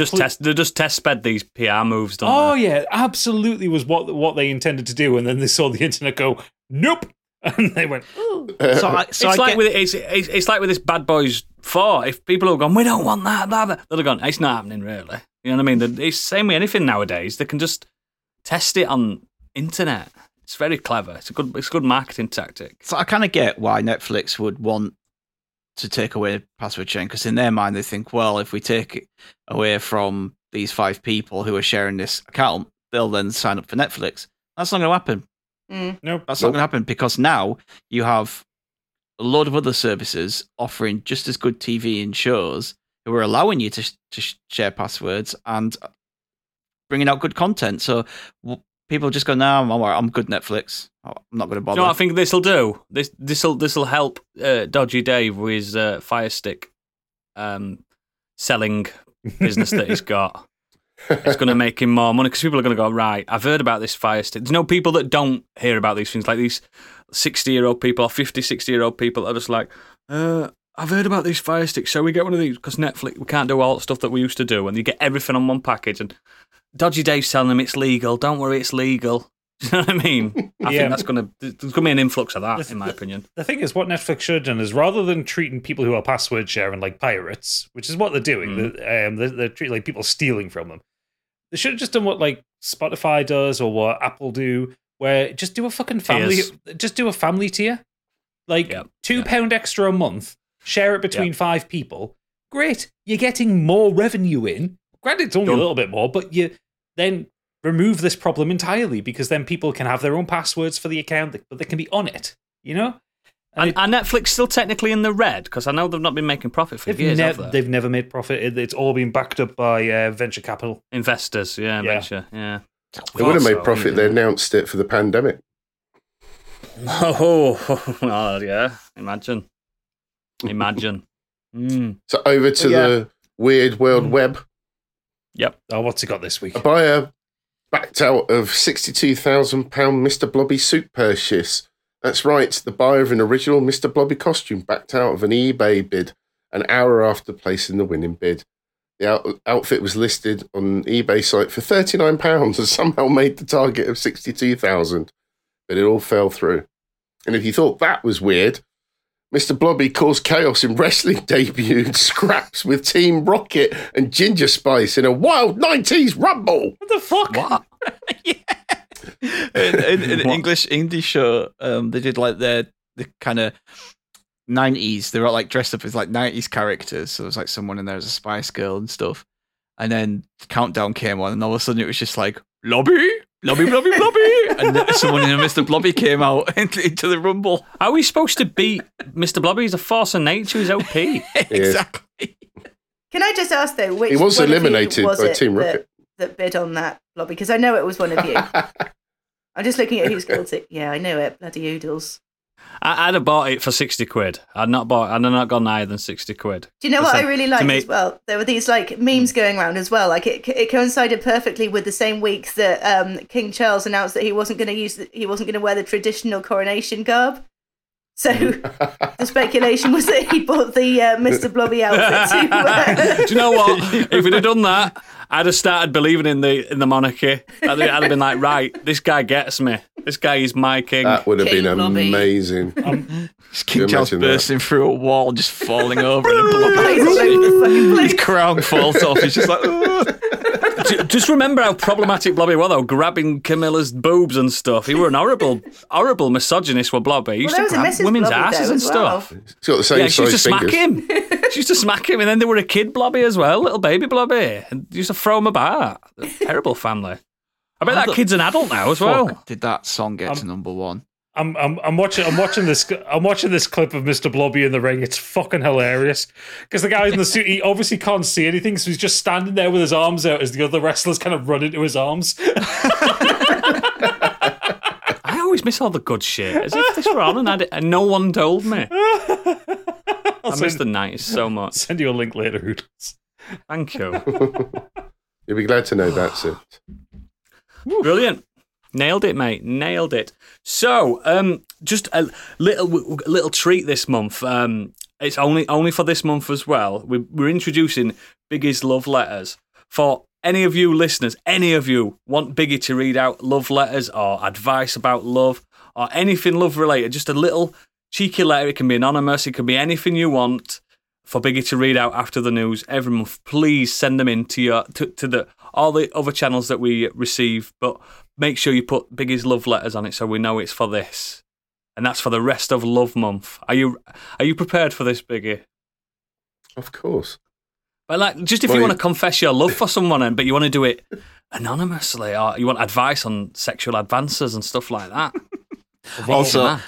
just test sped these PR moves, don't they? Oh, yeah, absolutely was what they intended to do. And then they saw the internet go, nope. And they went, ooh. It's like with this Bad Boys 4. If people have gone, we don't want that, blah, blah, they'll have gone, it's not happening, really. You know what I mean? It's the same with anything nowadays. They can just test it on internet. It's very clever. It's a good marketing tactic. So I kind of get why Netflix would want to take away password sharing, because in their mind they think, well, if we take it away from these 5 people who are sharing this account, they'll then sign up for Netflix. That's not going to happen. Nope. That's not going to happen, because now you have a lot of other services offering just as good TV and shows who are allowing you to share passwords and bringing out good content. So people just go, "No, I'm good. Netflix. I'm not going to bother." You know what I think this will do? This will help Dodgy Dave with his Fire Stick selling business that he's got. It's going to make him more money, because people are going to go, right, I've heard about this Fire Stick. There's no people that don't hear about these things, like these 60-year-old people or 50, 60-year-old people that are just like, I've heard about these Fire Sticks, so we get one of these, because Netflix, we can't do all the stuff that we used to do, and you get everything on one package, and Dodgy Dave's telling them it's legal. Don't worry, it's legal. Do you know what I mean? I think there's going to be an influx of that, in my opinion. The thing is, what Netflix should have done is, rather than treating people who are password sharing like pirates, which is what they're doing, they're treating like people stealing from them. They should have just done what like Spotify does or what Apple do, where just do a fucking family, just do a family tier, like £2 extra a month, share it between 5 people. Great, you're getting more revenue in. Granted, it's only a little bit more, but you then remove this problem entirely, because then people can have their own passwords for the account, but they can be on it. You know, And are Netflix still technically in the red? Because I know they've not been making profit for years, have they? They've never made profit. It's all been backed up by venture capital. Investors, venture, yeah. They would have made profit. They announced it for the pandemic. Oh yeah. Imagine. So over to the weird world web. Yep. Oh, what's he got this week? A buyer backed out of £62,000 Mr. Blobby suit purchase. That's right. The buyer of an original Mr. Blobby costume backed out of an eBay bid an hour after placing the winning bid. The outfit was listed on an eBay site for £39 and somehow made the target of £62,000, but it all fell through. And if you thought that was weird, Mr. Blobby caused chaos in wrestling debuted scraps with Team Rocket and Ginger Spice in a wild 90s rumble. What the fuck? What? In an English indie show, they did like the kind of 90s. They were like dressed up as like 90s characters. So there was like someone in there as a Spice Girl and stuff. And then the countdown came on, and all of a sudden it was just like Blobby. And someone in Mr. Blobby came out into the rumble. How are we supposed to beat Mr. Blobby? He's a force of nature. He's OP. Exactly. Can I just ask though? Which he was eliminated by Team Rocket. That bid on that Blobby, because I know it was one of you. I'm just looking at who's guilty. Yeah, I know it. Bloody Oodles. I'd have bought it for 60 quid. I'd not gone higher than 60 quid. Do you know what I really liked as well? There were these like memes going around as well. Like it coincided perfectly with the same week that King Charles announced that he wasn't going to wear the traditional coronation garb. So the speculation was that he bought the Mr. Blobby outfit. Do you know what? If we'd have done that, I'd have started believing in the monarchy. I'd have been like, right, this guy gets me. This guy is my king. That would have been Blobby. Amazing. King Charles bursting through a wall and just falling over in a Blobby. His crown falls off. He's just like... Just remember how problematic Blobby was, though, grabbing Camilla's boobs and stuff. He were an horrible misogynist with Blobby. He used to grab women's asses and stuff. He's got the same size fingers. She used to smack him, and then there were a kid Blobby as well, little baby Blobby. And used to throw him about. Terrible family. I bet that kid's an adult now as well. Did that song get to number one? I'm watching this clip of Mr. Blobby in the ring. It's fucking hilarious because the guy in the suit, he obviously can't see anything, so he's just standing there with his arms out as the other wrestlers kind of run into his arms. I always miss all the good shit. As if this were on and no one told me. I miss the 90s so much. Send you a link later, Oodles. Thank you. You'll be glad to know that's it. Brilliant. Nailed it, mate. Nailed it. So, just a little treat this month. It's only for this month as well. We're introducing Biggie's love letters. For any of you listeners, any of you want Biggie to read out love letters or advice about love or anything love related, just a little cheeky letter. It can be anonymous. It can be anything you want for Biggie to read out after the news every month. Please send them in to all the other channels that we receive, but make sure you put Biggie's love letters on it so we know it's for this. And that's for the rest of Love Month. Are you prepared for this, Biggie? Of course. But like, just if you want to confess your love for someone, but you want to do it anonymously, or you want advice on sexual advances and stuff like that. Also,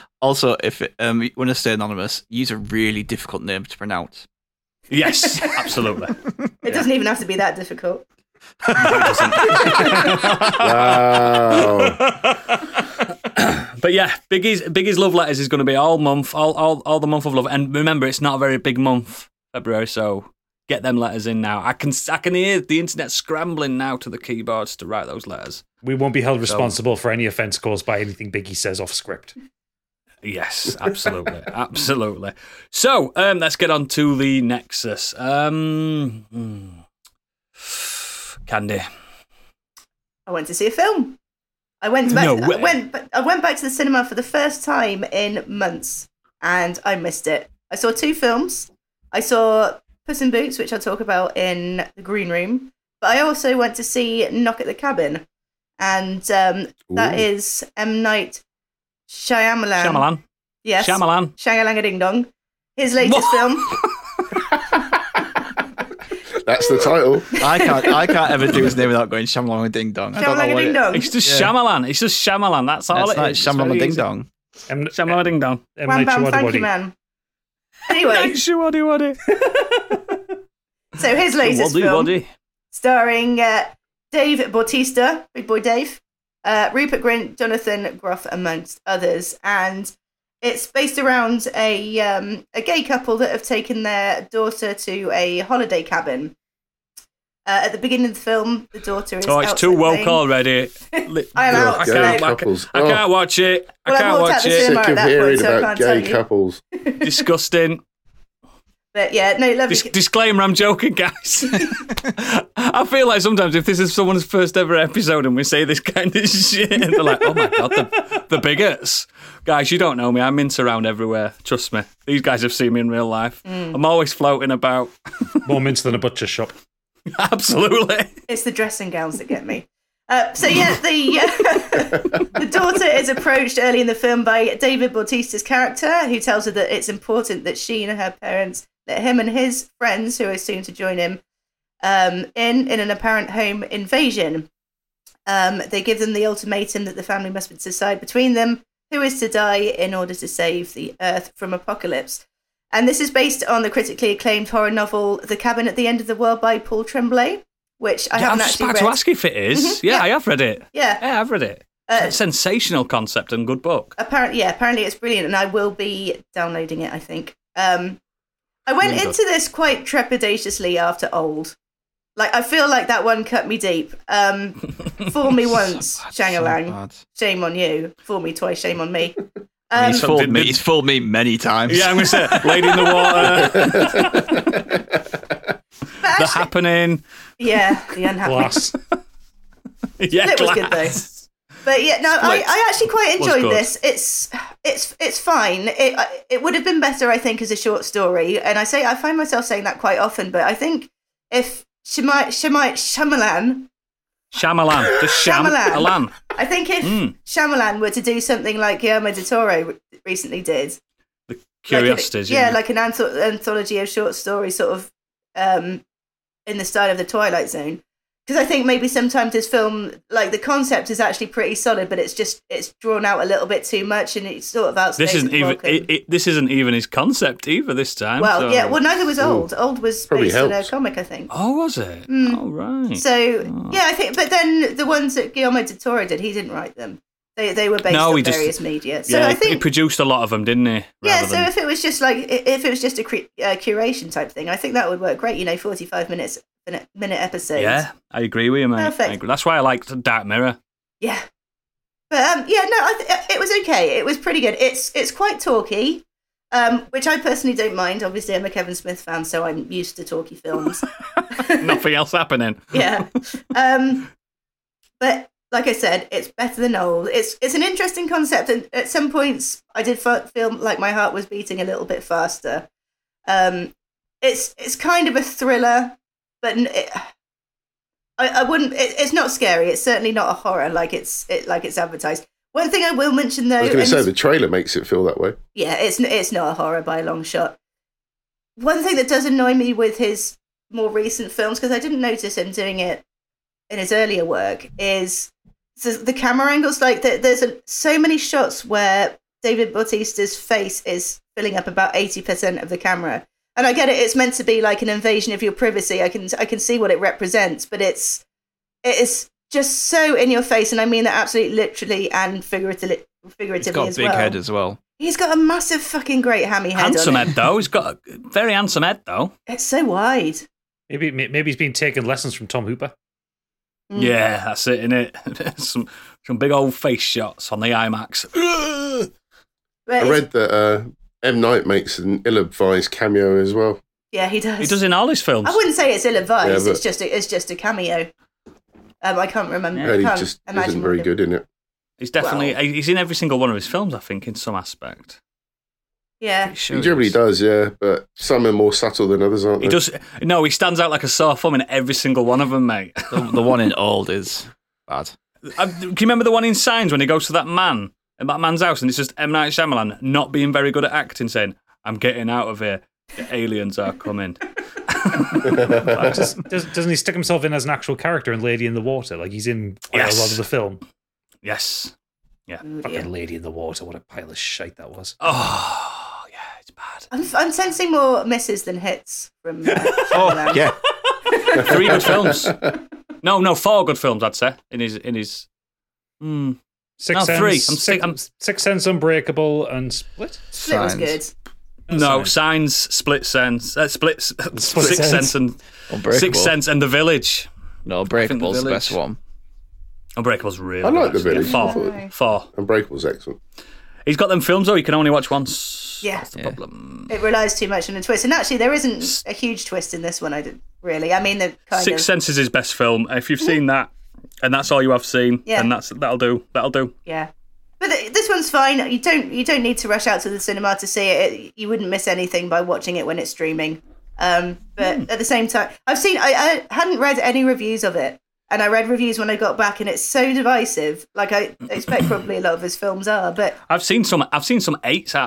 if you want to stay anonymous, use a really difficult name to pronounce. Yes, absolutely. It doesn't even have to be that difficult. But yeah, Biggie's love letters is going to be all month, all the month of love. And remember, it's not a very big month, February. So get them letters in now. I can hear the internet scrambling now to the keyboards to write those letters. We won't be held responsible for any offence caused by anything Biggie says off script. Yes, absolutely, absolutely. So let's get on to the Nexus. Candy. I went to see a film. I went back to the cinema for the first time in months, and I missed it. I saw two films. I saw Puss in Boots, which I'll talk about in the green room, but I also went to see Knock at the Cabin, and that is M. Night Shyamalan. Yes. Shyamalan-a-ding-dong. His latest film. That's the title. I can't ever do his name without going Shyamalan Ding Dong. It's just Shyamalan. That's all it is. It's Shyamalan Ding Dong. Shyamalan Ding Dong. M. Night Shyamalan. Man. Anyway. So his latest film, starring Dave Bautista, Big Boy Dave, Rupert Grint, Jonathan Groff, amongst others. And it's based around a gay couple that have taken their daughter to a holiday cabin. At the beginning of the film, the daughter is. Oh, it's too woke already. I can't watch it. I can't watch it. Sick of hearing about gay couples. Disgusting. But yeah, no, lovely. Disclaimer, I'm joking, guys. I feel like sometimes if this is someone's first ever episode and we say this kind of shit, and they're like, oh my God, the bigots. Guys, you don't know me. I mince around everywhere. Trust me. These guys have seen me in real life. Mm. I'm always floating about. More mince than a butcher shop. Absolutely. It's the dressing gowns that get me. The daughter is approached early in the film by David Bautista's character, who tells her that it's important that she and her parents let him and his friends, who are soon to join him, in an apparent home invasion. They give them the ultimatum that the family must decide between them who is to die in order to save the Earth from apocalypse. And this is based on the critically acclaimed horror novel The Cabin at the End of the World by Paul Tremblay, which I haven't actually read. I was about to ask if it is. Mm-hmm. Yeah, I have read it. Yeah, I've read it. It's a sensational concept and good book. Apparently it's brilliant, and I will be downloading it, I think. I went into this quite trepidatiously after Old. Like, I feel like that one cut me deep. Fool me once, Shyamalan. Shame on you. Fool me twice, shame on me. He's fooled me many times. Yeah, I'm going to say Lady in the Water. The Happening. Yeah, The Unhappening. It was good, though. But yeah, no, I actually quite enjoyed this. It's fine. It would have been better, I think, as a short story. And I find myself saying that quite often, but I think if Shyamalan. I think if Shyamalan were to do something like Guillermo del Toro recently did, the Curiosities, like an anthology of short stories, sort of in the style of The Twilight Zone, because I think maybe sometimes this film, like the concept is actually pretty solid, but it's drawn out a little bit too much, and it's sort of outstays. This isn't even his concept either this time. Well, so. Yeah, well neither was Old. Old was based on a comic, I think. Oh, was it? Oh, right. So yeah, I think. But then the ones that Guillermo del Toro did, he didn't write them. They were based on various media. So yeah, I think he produced a lot of them, didn't he? Yeah. So if it was just a curation type thing, I think that would work great. 45 minute episodes. Yeah, I agree with you, mate. Perfect. That's why I liked Dark Mirror. Yeah, but it was okay. It was pretty good. It's quite talky, which I personally don't mind. Obviously, I'm a Kevin Smith fan, so I'm used to talky films. Nothing else happening. Yeah, but. Like I said, it's better than Old. It's an interesting concept, and at some points, I did feel like my heart was beating a little bit faster. It's kind of a thriller, but I wouldn't. It's not scary. It's certainly not a horror like it's advertised. One thing I will mention, though, I was going to say the trailer makes it feel that way. Yeah, it's not a horror by a long shot. One thing that does annoy me with his more recent films, because I didn't notice him doing it in his earlier work, is the camera angles. Like there's so many shots where David Bautista's face is filling up about 80% of the camera, and I get it. It's meant to be like an invasion of your privacy. I can see what it represents, but it is just so in your face, and I mean that absolutely literally and figuratively. He's got a big head as well. He's got a massive fucking great hammy head. Handsome head though. He's got a very handsome head though. It's so wide. Maybe he's been taking lessons from Tom Hooper. Yeah, that's it, innit? some big old face shots on the IMAX. I read that M. Night makes an ill-advised cameo as well. Yeah, he does. He does in all his films. I wouldn't say it's ill-advised. Yeah, it's just a cameo. I can't remember. Yeah, he just isn't very good in it. He's definitely he's in every single one of his films, I think, in some aspect. Yeah, sure he generally does. Yeah, but some are more subtle than others, aren't they? He does. No, he stands out like a sore thumb in every single one of them, mate. The one in Old is bad. Do you remember the one in Signs when he goes to that man in that man's house and it's just M. Night Shyamalan not being very good at acting, saying, "I'm getting out of here. The aliens are coming." Doesn't he stick himself in as an actual character in Lady in the Water? Like he's in quite a lot of the film. Yes. Yeah. Fucking Lady in the Water. What a pile of shite that was. Oh, yeah, it's bad. I'm sensing more misses than hits from Shyamalan. Yeah. 3 good films. No, 4 good films, I'd say, in his Sixth Sense, 3. Sixth Sense, Unbreakable, and Split. Split was good. No, Signs, Sixth Sense, and Unbreakable. Sixth Sense and The Village. No, Unbreakable's the best one. Unbreakable's really good. I like The Village. Yeah, 4. Unbreakable's excellent. He's got them films, though, you can only watch once. Yeah. That's the problem. It relies too much on a twist. And actually, there isn't a huge twist in this one, really. I mean, the kind Sixth Sense is his best film. If you've seen that, and that's all you have seen, and that'll do. Yeah. But this one's fine. You don't need to rush out to the cinema to see it. You wouldn't miss anything by watching it when it's streaming. But at the same time, I hadn't read any reviews of it. And I read reviews when I got back, and it's so divisive. Like I expect, probably a lot of his films are. But I've seen some 8 out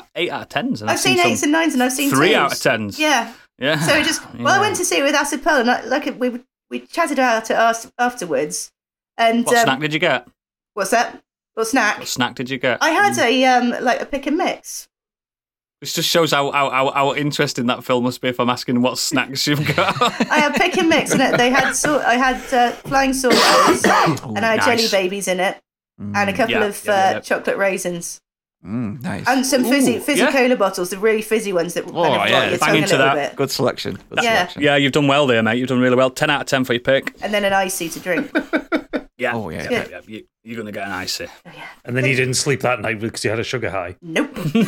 of 10s. And I've seen 8s and 9s, and I've seen 3 out of 10s. Yeah. So I went to see it with Acid Pearl, and we chatted about it afterwards. And what snack did you get? What's that? What snack did you get? I had a pick and mix. This just shows how interesting that film must be if I'm asking what snacks you've got. I had pick and mix, and I had flying saucers, and I had jelly babies in it, and a couple of chocolate raisins. Nice. And some fizzy cola bottles, the really fizzy ones that kind of your tongue into a little bit. Good selection. Yeah, you've done well there, mate. You've done really well. 10 out of 10 for your pick. And then an icy to drink. Yeah. Oh, yeah. You're going to get an icy. Oh, yeah. And then you didn't sleep that night because you had a sugar high. Nope. But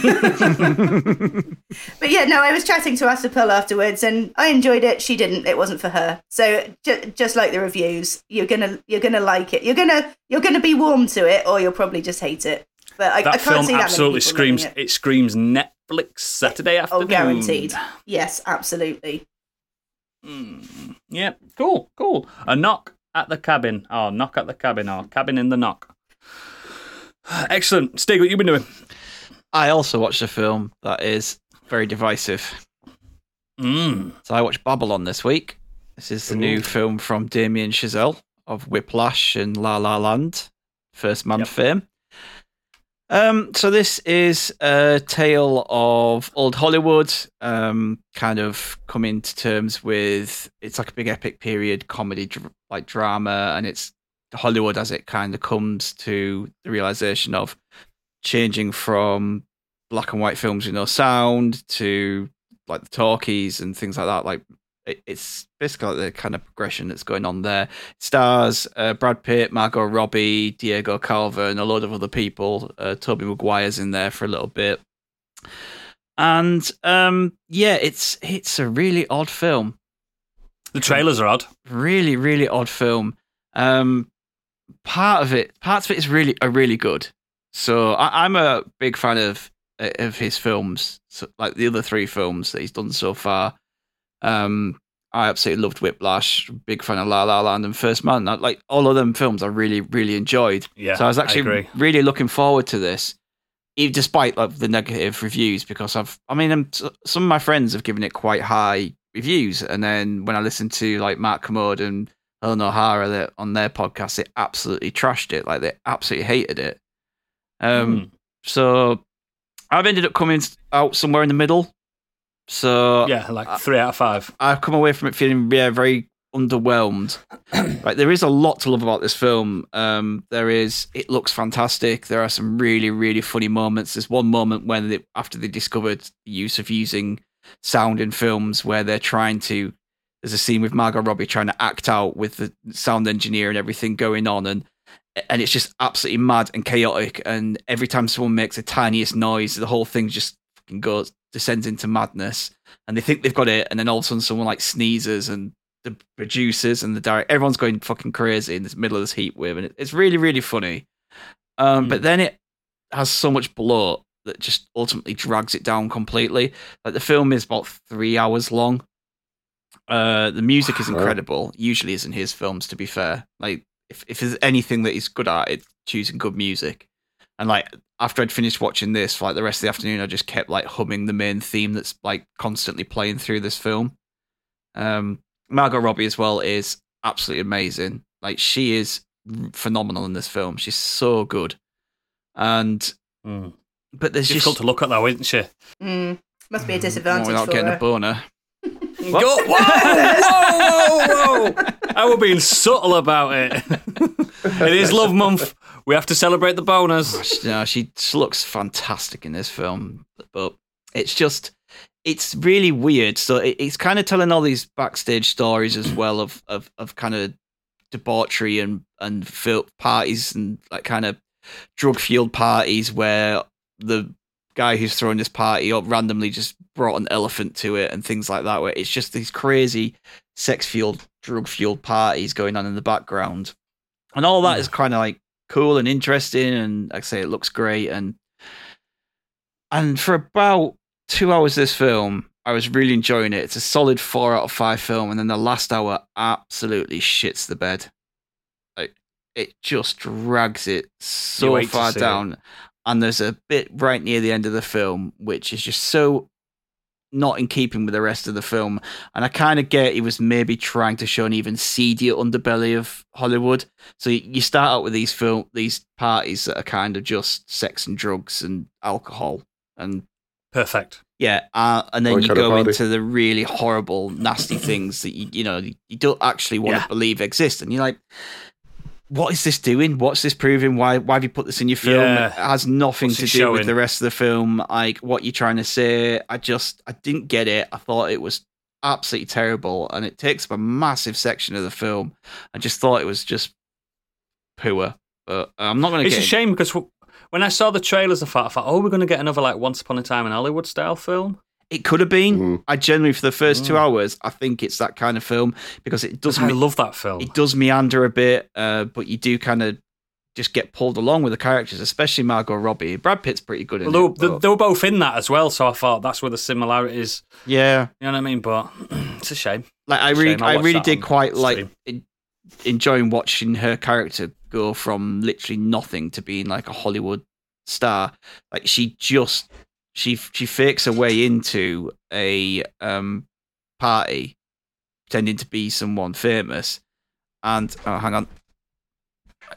I was chatting to Acid Pearl afterwards, and I enjoyed it. She didn't. It wasn't for her. So just like the reviews, you're gonna like it. You're gonna be warm to it, or you'll probably just hate it. But I can't see that. Absolutely screams. It screams Netflix Saturday afternoon. Oh, guaranteed. Yes, absolutely. Yeah. Cool. A knock at the cabin. Oh, knock at the cabin. Oh, cabin in the knock. Excellent. Stig, what you been doing? I also watched a film that is very divisive. So I watched Babylon this week. This is the new film from Damien Chazelle of Whiplash and La La Land, First Man fame. So this is a tale of old Hollywood, kind of coming to terms with, it's like a big epic period comedy, like drama, and it's Hollywood as it kind of comes to the realization of changing from black and white films with no sound to like the talkies and things like that. Like it's basically like the kind of progression that's going on there. It stars Brad Pitt, Margot Robbie, Diego Calva, and a load of other people. Tobey Maguire's in there for a little bit. And it's a really odd film. The trailers are odd. Really, really odd film. Parts of it is really good. So I'm a big fan of his films, so, like the other 3 films that he's done so far. I absolutely loved Whiplash, big fan of La La Land and First Man. Like all of them films I really, really enjoyed. Yeah, so I was actually really looking forward to this, even despite like the negative reviews, because some of my friends have given it quite high reviews. And then when I listened to like Mark Commode and Helen O'Hara on their podcast, they absolutely trashed it. Like they absolutely hated it. So I've ended up coming out somewhere in the middle. So yeah, like 3 out of 5. I've come away from it feeling very underwhelmed. Like there is a lot to love about this film. It looks fantastic. There are some really, really funny moments. There's one moment when after they discovered the use of using sound in films, where they're there's a scene with Margot Robbie trying to act out with the sound engineer and everything going on, and it's just absolutely mad and chaotic. And every time someone makes the tiniest noise, the whole thing just fucking descends into madness, and they think they've got it, and then all of a sudden someone like sneezes, and the producers and the director, everyone's going fucking crazy in the middle of this heat wave, and it's really, really funny. But then it has so much bloat that just ultimately drags it down completely. Like the film is about 3 hours long. The music is incredible. Usually isn't his films, to be fair. Like if there's anything that he's good at, it's choosing good music. And like after I'd finished watching this, for like the rest of the afternoon, I just kept like humming the main theme that's like constantly playing through this film. Margot Robbie as well is absolutely amazing. Like she is phenomenal in this film. She's so good. And but there's difficult to look at, though, isn't she? Must be a disadvantage without getting a boner. What? Whoa! I were being subtle about it. It is Love Month. We have to celebrate the boners. No, she looks fantastic in this film, but it's just, it's really weird. So it's kind of telling all these backstage stories as well of kind of debauchery and parties and like kind of drug-fueled parties where the guy who's throwing this party up randomly just brought an elephant to it and things like that, where it's just these crazy sex-fueled, drug-fueled parties going on in the background. And all that is kind of like cool and interesting, and like I say, it looks great. And for about 2 hours this film, I was really enjoying it. It's a solid 4 out of 5 film, and then the last hour absolutely shits the bed. Like, it just drags it so far down. And there's a bit right near the end of the film, which is just so not in keeping with the rest of the film. And I kind of get he was maybe trying to show an even seedier underbelly of Hollywood. So you start out with these parties that are kind of just sex and drugs and alcohol. And perfect. Yeah. And then you go into the really horrible, nasty things that you don't actually want to believe exist. And you're like, what is this doing? What's this proving? Why have you put this in your film? Yeah. It has nothing to do with the rest of the film. Like, what you're trying to say. I didn't get it. I thought it was absolutely terrible. And it takes up a massive section of the film. I just thought it was just poor. But I'm not going to get it. It's a shame because when I saw the trailers, I thought, oh, we're going to get another like Once Upon a Time in Hollywood style film. It could have been. I generally, for the first 2 hours, I think it's that kind of film because it does. I love that film. It does meander a bit, but you do kind of just get pulled along with the characters, especially Margot Robbie. Brad Pitt's pretty good in it. They were both in that as well, so I thought that's where the similarities. Yeah, you know what I mean. But it's a shame. Like I really did quite like enjoying watching her character go from literally nothing to being like a Hollywood star. Like She fakes her way into a party, pretending to be someone famous, and oh, hang on,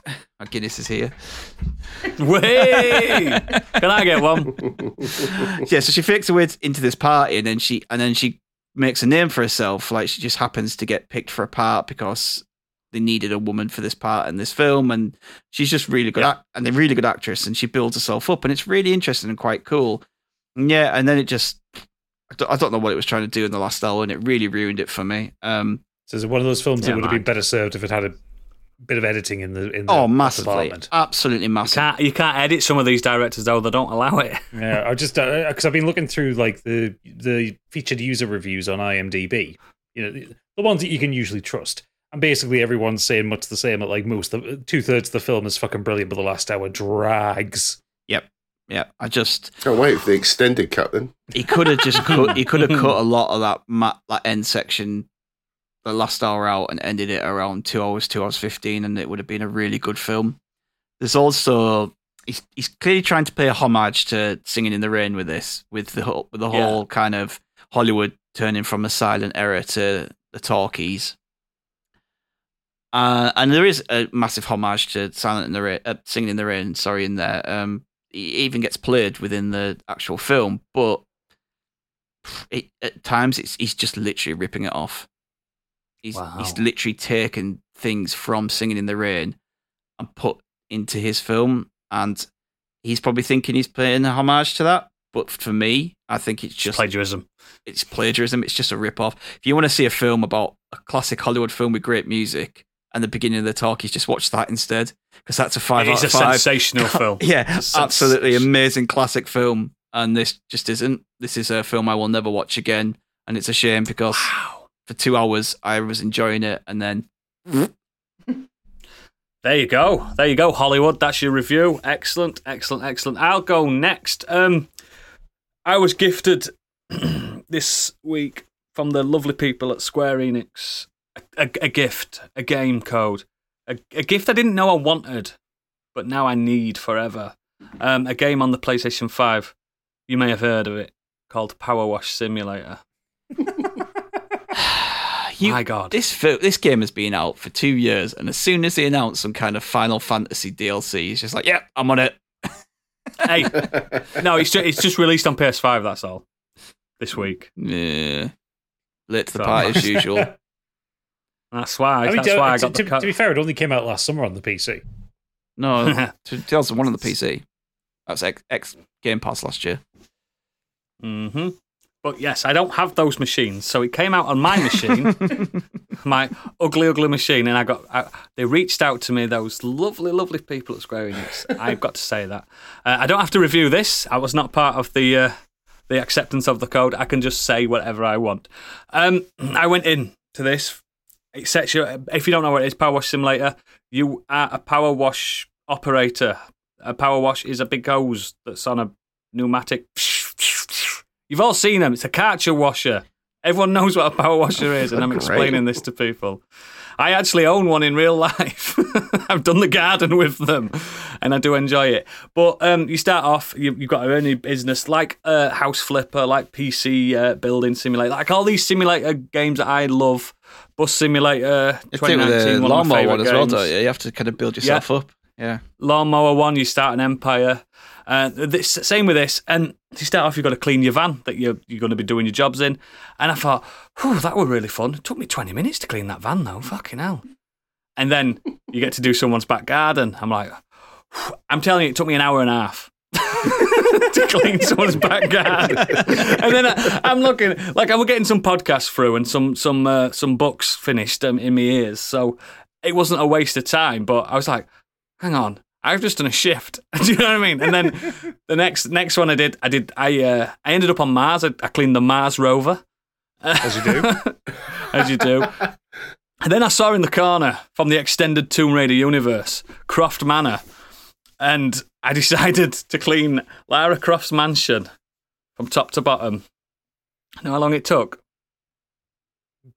my Guinness is here. Wait, can I get one? Yeah, so she fakes her way into this party, and then she makes a name for herself. Like she just happens to get picked for a part because they needed a woman for this part in this film, and she's just really good and a really good actress, and she builds herself up, and it's really interesting and quite cool. Yeah, and then it just, I don't know what it was trying to do in the last hour, and it really ruined it for me. So it's one of those films that would have been better served if it had a bit of editing in the massively, department. Absolutely massive. You can't edit some of these directors, though. They don't allow it. Yeah, I just, because I've been looking through like the featured user reviews on IMDb, the ones that you can usually trust. And basically everyone's saying much the same at like two-thirds of the film is fucking brilliant, but the last hour drags. Yep. Yeah, I just can't wait for the extended cut. Then he could have just cut a lot of that end section, the last hour out, and ended it around 2 hours 15, and it would have been a really good film. There's also he's clearly trying to pay a homage to Singing in the Rain with this, with the whole kind of Hollywood turning from a silent era to the talkies. And there is a massive homage to Singing in the Rain. Sorry, in there. It even gets played within the actual film, but at times he's just literally ripping it off. He's literally taken things from Singing in the Rain and put into his film, and he's probably thinking he's paying a homage to that. But for me, I think it's just plagiarism. It's plagiarism. It's just a rip off. If you want to see a film about a classic Hollywood film with great music, and the beginning of the talk, he's just watched that instead, because that's a 5 out of 5. It's a sensational film. Yeah, absolutely amazing classic film. And this just isn't. This is a film I will never watch again. And it's a shame because for 2 hours, I was enjoying it. And then... There you go. There you go, Hollywood. That's your review. Excellent, excellent, excellent. I'll go next. I was gifted this week from the lovely people at Square Enix a gift, a game code, a gift I didn't know I wanted, but now I need forever. A game on the PlayStation 5, you may have heard of it, called Power Wash Simulator. My God. This game has been out for 2 years, and as soon as they announced some kind of Final Fantasy DLC, it's just like, yeah, I'm on it. Hey, no, it's just released on PS5. That's all. This week. Yeah. Lit to the party as usual. That's why. I mean, that's why I got to be fair, it only came out last summer on the PC. No, 2001 on the PC. That's X Game Pass last year. Mm-hmm. But yes, I don't have those machines, so it came out on my machine, my ugly, ugly machine, and they reached out to me, those lovely, lovely people at Square Enix. I've got to say that. I don't have to review this. I was not part of the acceptance of the code. I can just say whatever I want. I went in to this. It sets you, if you don't know what it is, Power Wash Simulator. You are a power wash operator. A power wash is a big hose that's on a pneumatic. You've all seen them. It's a cartridge washer. Everyone knows what a power washer is, and I'm explaining this to people. I actually own one in real life. I've done the garden with them, and I do enjoy it. But you start off, you've got to earn your business, like House Flipper, like PC Building Simulator, like all these simulator games that I love. Bus Simulator 2019, one of my favourite games. Lawnmower one as well, don't you? You have to kind of build yourself up. Yeah. Lawnmower one, you start an empire. Same with this. And to start off, you've got to clean your van that you're going to be doing your jobs in. And I thought, whew, that were really fun. It took me 20 minutes to clean that van, though. Fucking hell. And then you get to do someone's back garden. I'm like, whew. I'm telling you, it took me an hour and a half to clean someone's back garden. And then I'm looking, like I was getting some podcasts through and some books finished in my ears. So it wasn't a waste of time, but I was like, hang on. I've just done a shift. Do you know what I mean? And then the next one I ended up on Mars. I cleaned the Mars rover. As you do. As you do. And then I saw in the corner from the extended Tomb Raider universe, Croft Manor. And I decided to clean Lara Croft's mansion from top to bottom. You know how long it took?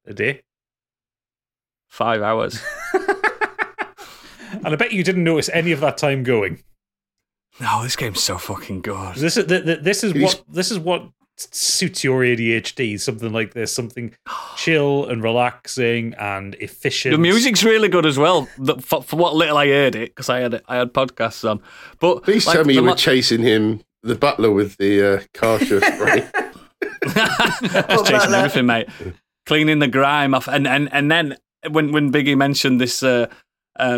A day. 5 hours. And I bet you didn't notice any of that time going. No, this game's so fucking good. This is what suits your ADHD. Something like this, something chill and relaxing and efficient. The music's really good as well. For what little I heard it, because I had podcasts on. But please tell me you were chasing him, the butler with the cartridge spray. I was chasing everything, mate. Cleaning the grime off, and then when Biggie mentioned this.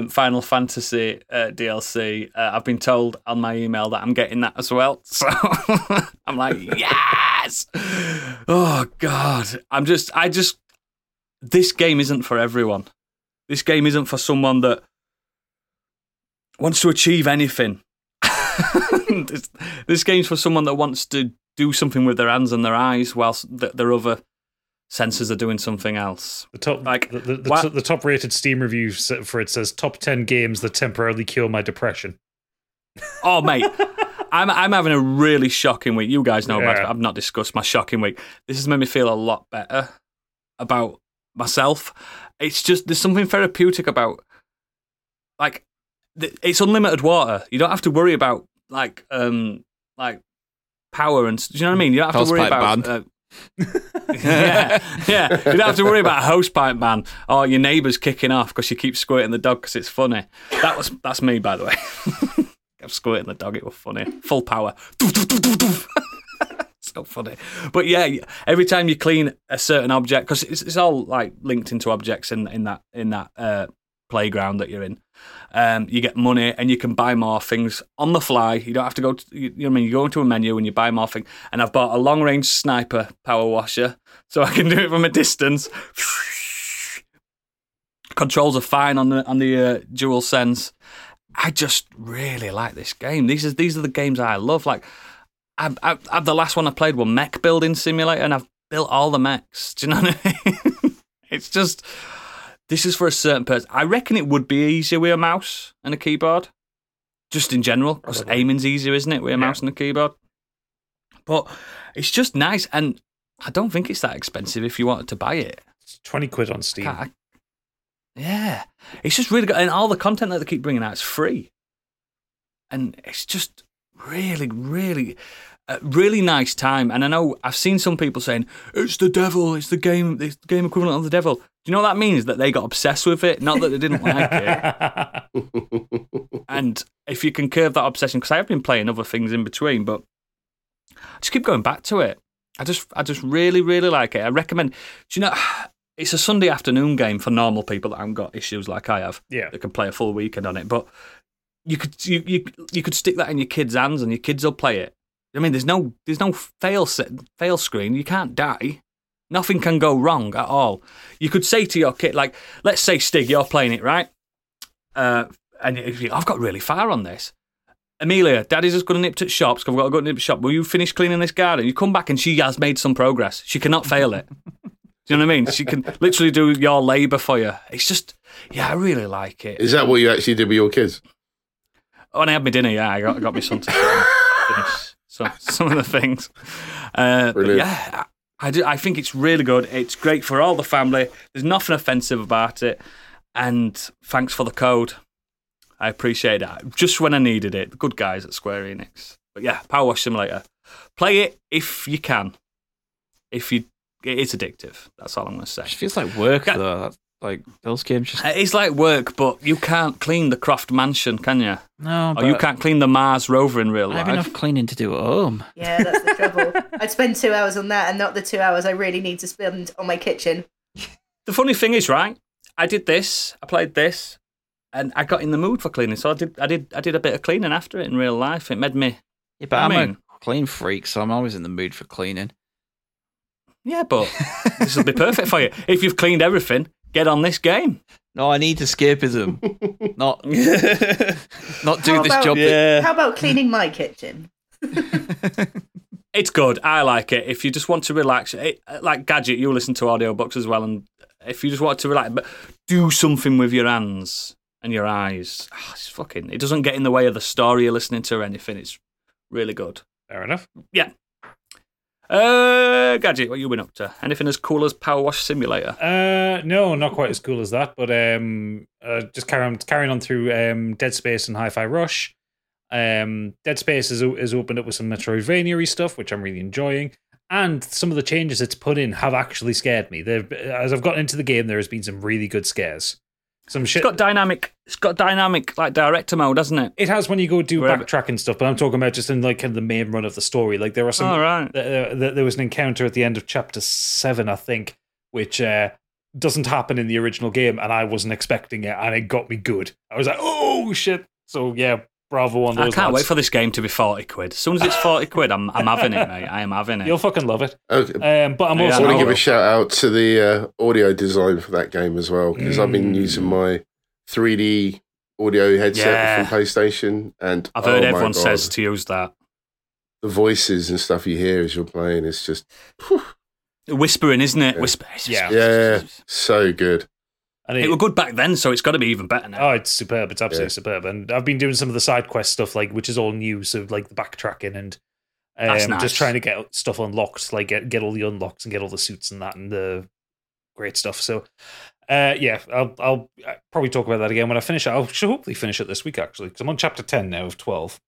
Final Fantasy DLC. I've been told on my email that I'm getting that as well. So I'm like, yes. Oh God, this game isn't for everyone. This game isn't for someone that wants to achieve anything. This game's for someone that wants to do something with their hands and their eyes whilst their other sensors are doing something else. The top rated Steam review for it says top 10 games that temporarily cure my depression. Oh mate, I'm having a really shocking week. You guys know about it. I've not discussed my shocking week. This has made me feel a lot better about myself. It's just there's something therapeutic about like it's unlimited water. You don't have to worry about like power and do you know what I mean? You don't have to worry about. Yeah, you don't have to worry about a hose pipe man or your neighbours kicking off because you keep squirting the dog because it's funny. That's me, by the way. I'm squirting the dog. It was funny. Full power. So funny. But yeah, every time you clean a certain object because it's all like linked into objects in that playground that you're in. You get money and you can buy more things on the fly. You don't have to go to, you know what I mean? You go into a menu and you buy more things. And I've bought a long range sniper power washer so I can do it from a distance. Controls are fine on the dual sense. I just really like this game. These are the games I love. Like I the last one I played was Mech Building Simulator and I've built all the mechs. Do you know what I mean? It's just this is for a certain person. I reckon it would be easier with a mouse and a keyboard, just in general, because aiming's easier, isn't it, with a mouse and a keyboard? But it's just nice, and I don't think it's that expensive if you wanted to buy it. It's 20 quid on Steam. Yeah. It's just really good, and all the content that they keep bringing out is free. And it's just really, really... a really nice time. And I know I've seen some people saying, it's the devil, it's the game equivalent of the devil. Do you know what that means? That they got obsessed with it, not that they didn't like it. And if you can curb that obsession, because I have been playing other things in between, but I just keep going back to it. I just really, really like it. I recommend, do you know, it's a Sunday afternoon game for normal people that haven't got issues like I have, yeah, that can play a full weekend on it, but you could stick that in your kids' hands and your kids will play it. I mean, there's no fail screen. You can't die. Nothing can go wrong at all. You could say to your kid, like, let's say, Stig, you're playing it, right? And I've got really far on this. Amelia, Daddy's just going to nip to shops because I've got to go to nip to shop. Will you finish cleaning this garden? You come back and she has made some progress. She cannot fail it. Do you know what I mean? She can literally do your labour for you. It's just, yeah, I really like it. Is that what you actually did with your kids? When I had my dinner, yeah, I got my son to finish some of the things. Yeah, I think it's really good. It's great for all the family. There's nothing offensive about it. And thanks for the code. I appreciate that. Just when I needed it. The good guys at Square Enix. But yeah, Power Wash Simulator. Play it if you can. It's addictive. That's all I'm going to say. It feels like work, though. Like, those games just... It's like work, but you can't clean the Croft Mansion, can you? No, but... Or you can't clean the Mars rover in real life. I have enough cleaning to do at home. Yeah, that's the trouble. I'd spend 2 hours on that and not the 2 hours I really need to spend on my kitchen. The funny thing is, right, I did this, I played this, and I got in the mood for cleaning, so I did a bit of cleaning after it in real life. It made me... Yeah, but I'm a clean freak, so I'm always in the mood for cleaning. Yeah, but this will be perfect for you. If you've cleaned everything, get on this game. No, I need escapism. not do this job. Yeah. How about cleaning my kitchen? It's good. I like it. If you just want to relax, like Gadget, you listen to audiobooks as well. And if you just want to relax, but do something with your hands and your eyes. Oh, it doesn't get in the way of the story you're listening to or anything. It's really good. Fair enough. Yeah. Gadget, what have you been up to? Anything as cool as Power Wash Simulator? No, not quite as cool as that, but just carrying on through Dead Space and Hi-Fi Rush. Dead Space is opened up with some Metroidvania-y stuff, which I'm really enjoying, and some of the changes it's put in have actually scared me. As I've gotten into the game, there has been some really good scares. Some shit. It's got dynamic, like director mode, hasn't it? It has when you go do backtrack and stuff. But I'm talking about just in like kind of the main run of the story. Like there are some. Oh, right. There was an encounter at the end of chapter 7, I think, which doesn't happen in the original game, and I wasn't expecting it, and it got me good. I was like, oh shit! So yeah, bravo on those. I can't wait for this game to be £40. As soon as it's £40, I'm having it, mate. I am having it. You'll fucking love it. Okay. But I'm also. I want to give a shout out to the audio design for that game as well, because I've been using my 3D audio headset from PlayStation, and I've heard everyone says to use that. The voices and stuff you hear as you're playing, it's just whispering, isn't it? Yeah. Yeah, so good. And it were good back then, so it's got to be even better now. Oh, it's superb. It's absolutely superb. And I've been doing some of the side quest stuff, like, which is all new, so like the backtracking and that's nice. Just trying to get stuff unlocked, like get all the unlocks and get all the suits and that and the great stuff. So I'll probably talk about that again when I finish it. I'll hopefully finish it this week, actually, because I'm on chapter 10 now of 12.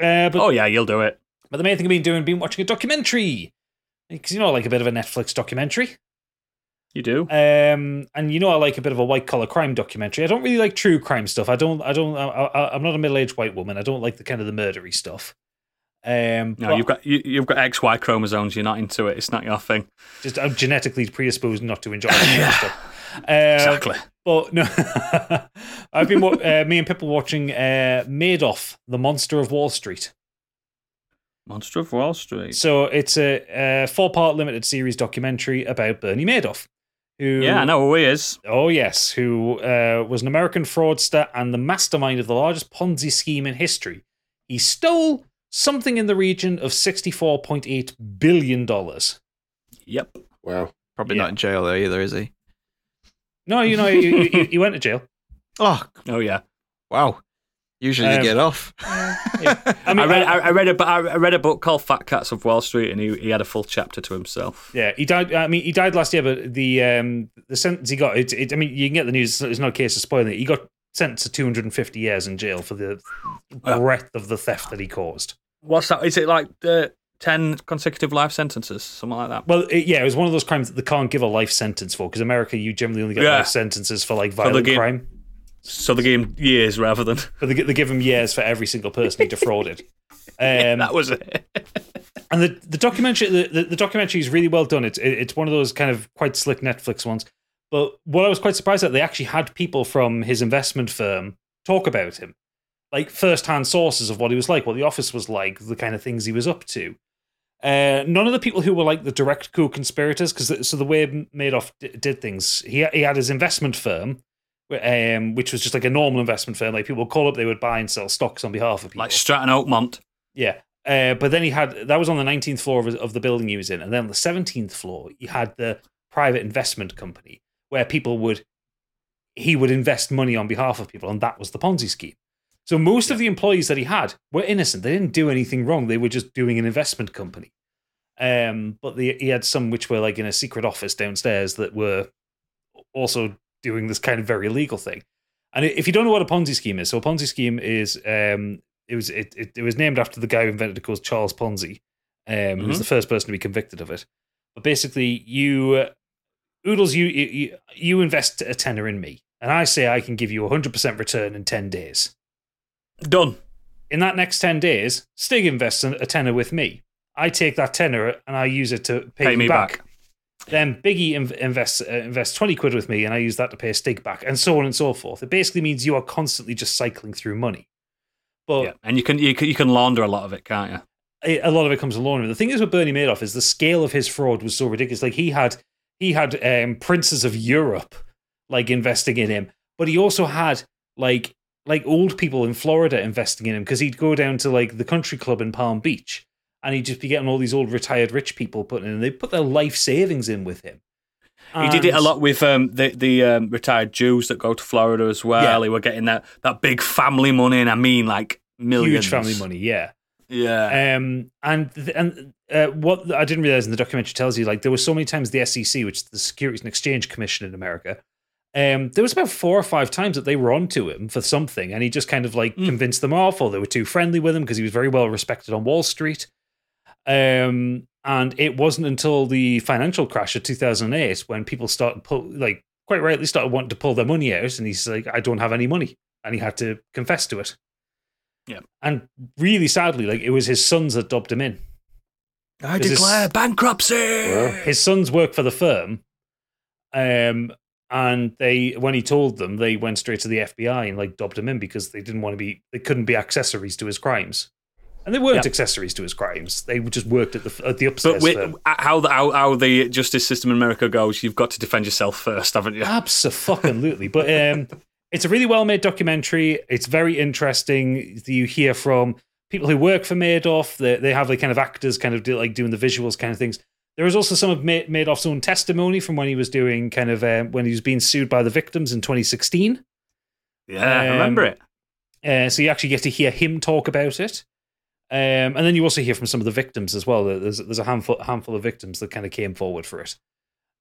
You'll do it. But the main thing I've been doing, been watching a documentary, because you know I like a bit of a Netflix documentary. You do, and you know I like a bit of a white collar crime documentary. I don't really like true crime stuff. I'm not a middle aged white woman. I don't like the kind of the murdery stuff. You've got XY chromosomes. You're not into it. It's not your thing. Just I'm genetically predisposed not to enjoy stuff. Exactly. But no, I've been me and Pippa watching Madoff, the Monster of Wall Street. Monster of Wall Street. So it's a 4-part limited series documentary about Bernie Madoff. Who, yeah, I know who he is. Oh, yes, who was an American fraudster and the mastermind of the largest Ponzi scheme in history. He stole something in the region of $64.8 billion. Yep. Wow. Probably not in jail there either, is he? No, you know, he went to jail. Oh, yeah. Wow. Usually you get off. Yeah. I read a book called Fat Cats of Wall Street, and he had a full chapter to himself. Yeah, he died. I mean, he died last year, but the sentence he got. I mean, you can get the news. There's no case of spoiling it. He got sentenced to 250 years in jail for the breadth of the theft that he caused. What's that? Is it like 10 consecutive life sentences, something like that. Well, it was one of those crimes that they can't give a life sentence for, because in America, you generally only get life sentences for like violent crime. So they gave him years rather than... But they give him years for every single person he defrauded. That was it. And the documentary is really well done. It's one of those kind of quite slick Netflix ones. But what I was quite surprised at, they actually had people from his investment firm talk about him, like first-hand sources of what he was like, what the office was like, the kind of things he was up to. None of the people who were like the direct co-conspirators, because so the way Madoff did things, he had his investment firm, which was just like a normal investment firm. Like people would call up, they would buy and sell stocks on behalf of people. Like Stratton Oakmont. Yeah. But then that was on the 19th floor of the building he was in. And then on the 17th floor, he had the private investment company where he would invest money on behalf of people. And that was the Ponzi scheme. So most of the employees that he had were innocent. They didn't do anything wrong. They were just doing an investment company. But he had some which were like in a secret office downstairs that were also doing this kind of very illegal thing. And if you don't know what a Ponzi scheme is, so a Ponzi scheme is it was named after the guy who invented it called Charles Ponzi, who was the first person to be convicted of it. But basically, you invest a tenner in me, and I say I can give you 100% return in 10 days. Done. In that next 10 days, Stig invests a tenner with me. I take that tenner and I use it to pay me back. Then Biggie invests 20 quid with me and I use that to pay Stig back, and so on and so forth. It basically means you are constantly just cycling through money. But and you can launder a lot of it, can't you? A lot of it comes to laundering. The thing is with Bernie Madoff is the scale of his fraud was so ridiculous. Like he had princes of Europe like investing in him, but he also had like old people in Florida investing in him, because he'd go down to like the country club in Palm Beach and he'd just be getting all these old retired rich people putting in, and they put their life savings in with him. And he did it a lot with the retired Jews that go to Florida as well. Yeah. They were getting that big family money, and I mean like millions. Huge family money, yeah. Yeah. And what I didn't realize in the documentary tells you, like there were so many times the SEC, which is the Securities and Exchange Commission in America, there was about 4 or 5 times that they were onto him for something, and he just kind of like convinced them off, or they were too friendly with him because he was very well respected on Wall Street. And it wasn't until the financial crash of 2008 when people quite rightly started wanting to pull their money out, and he's like, I don't have any money, and he had to confess to it. Yeah, and really sadly, like it was his sons that dobbed him in. I declare bankruptcy. His sons work for the firm. And when he told them, they went straight to the FBI and like dobbed him in because they didn't want to be, they couldn't be accessories to his crimes, and they weren't accessories to his crimes. They just worked at the upstairs. But how the justice system in America goes, you've got to defend yourself first, haven't you? Abso-fucking-lutely. But it's a really well made documentary. It's very interesting. You hear from people who work for Madoff. They have like kind of actors, kind of like doing the visuals, kind of things. There was also some of Madoff's own testimony from when he was doing kind of when he was being sued by the victims in 2016. Yeah, I remember it. So you actually get to hear him talk about it, and then you also hear from some of the victims as well. There's a handful of victims that kind of came forward for it.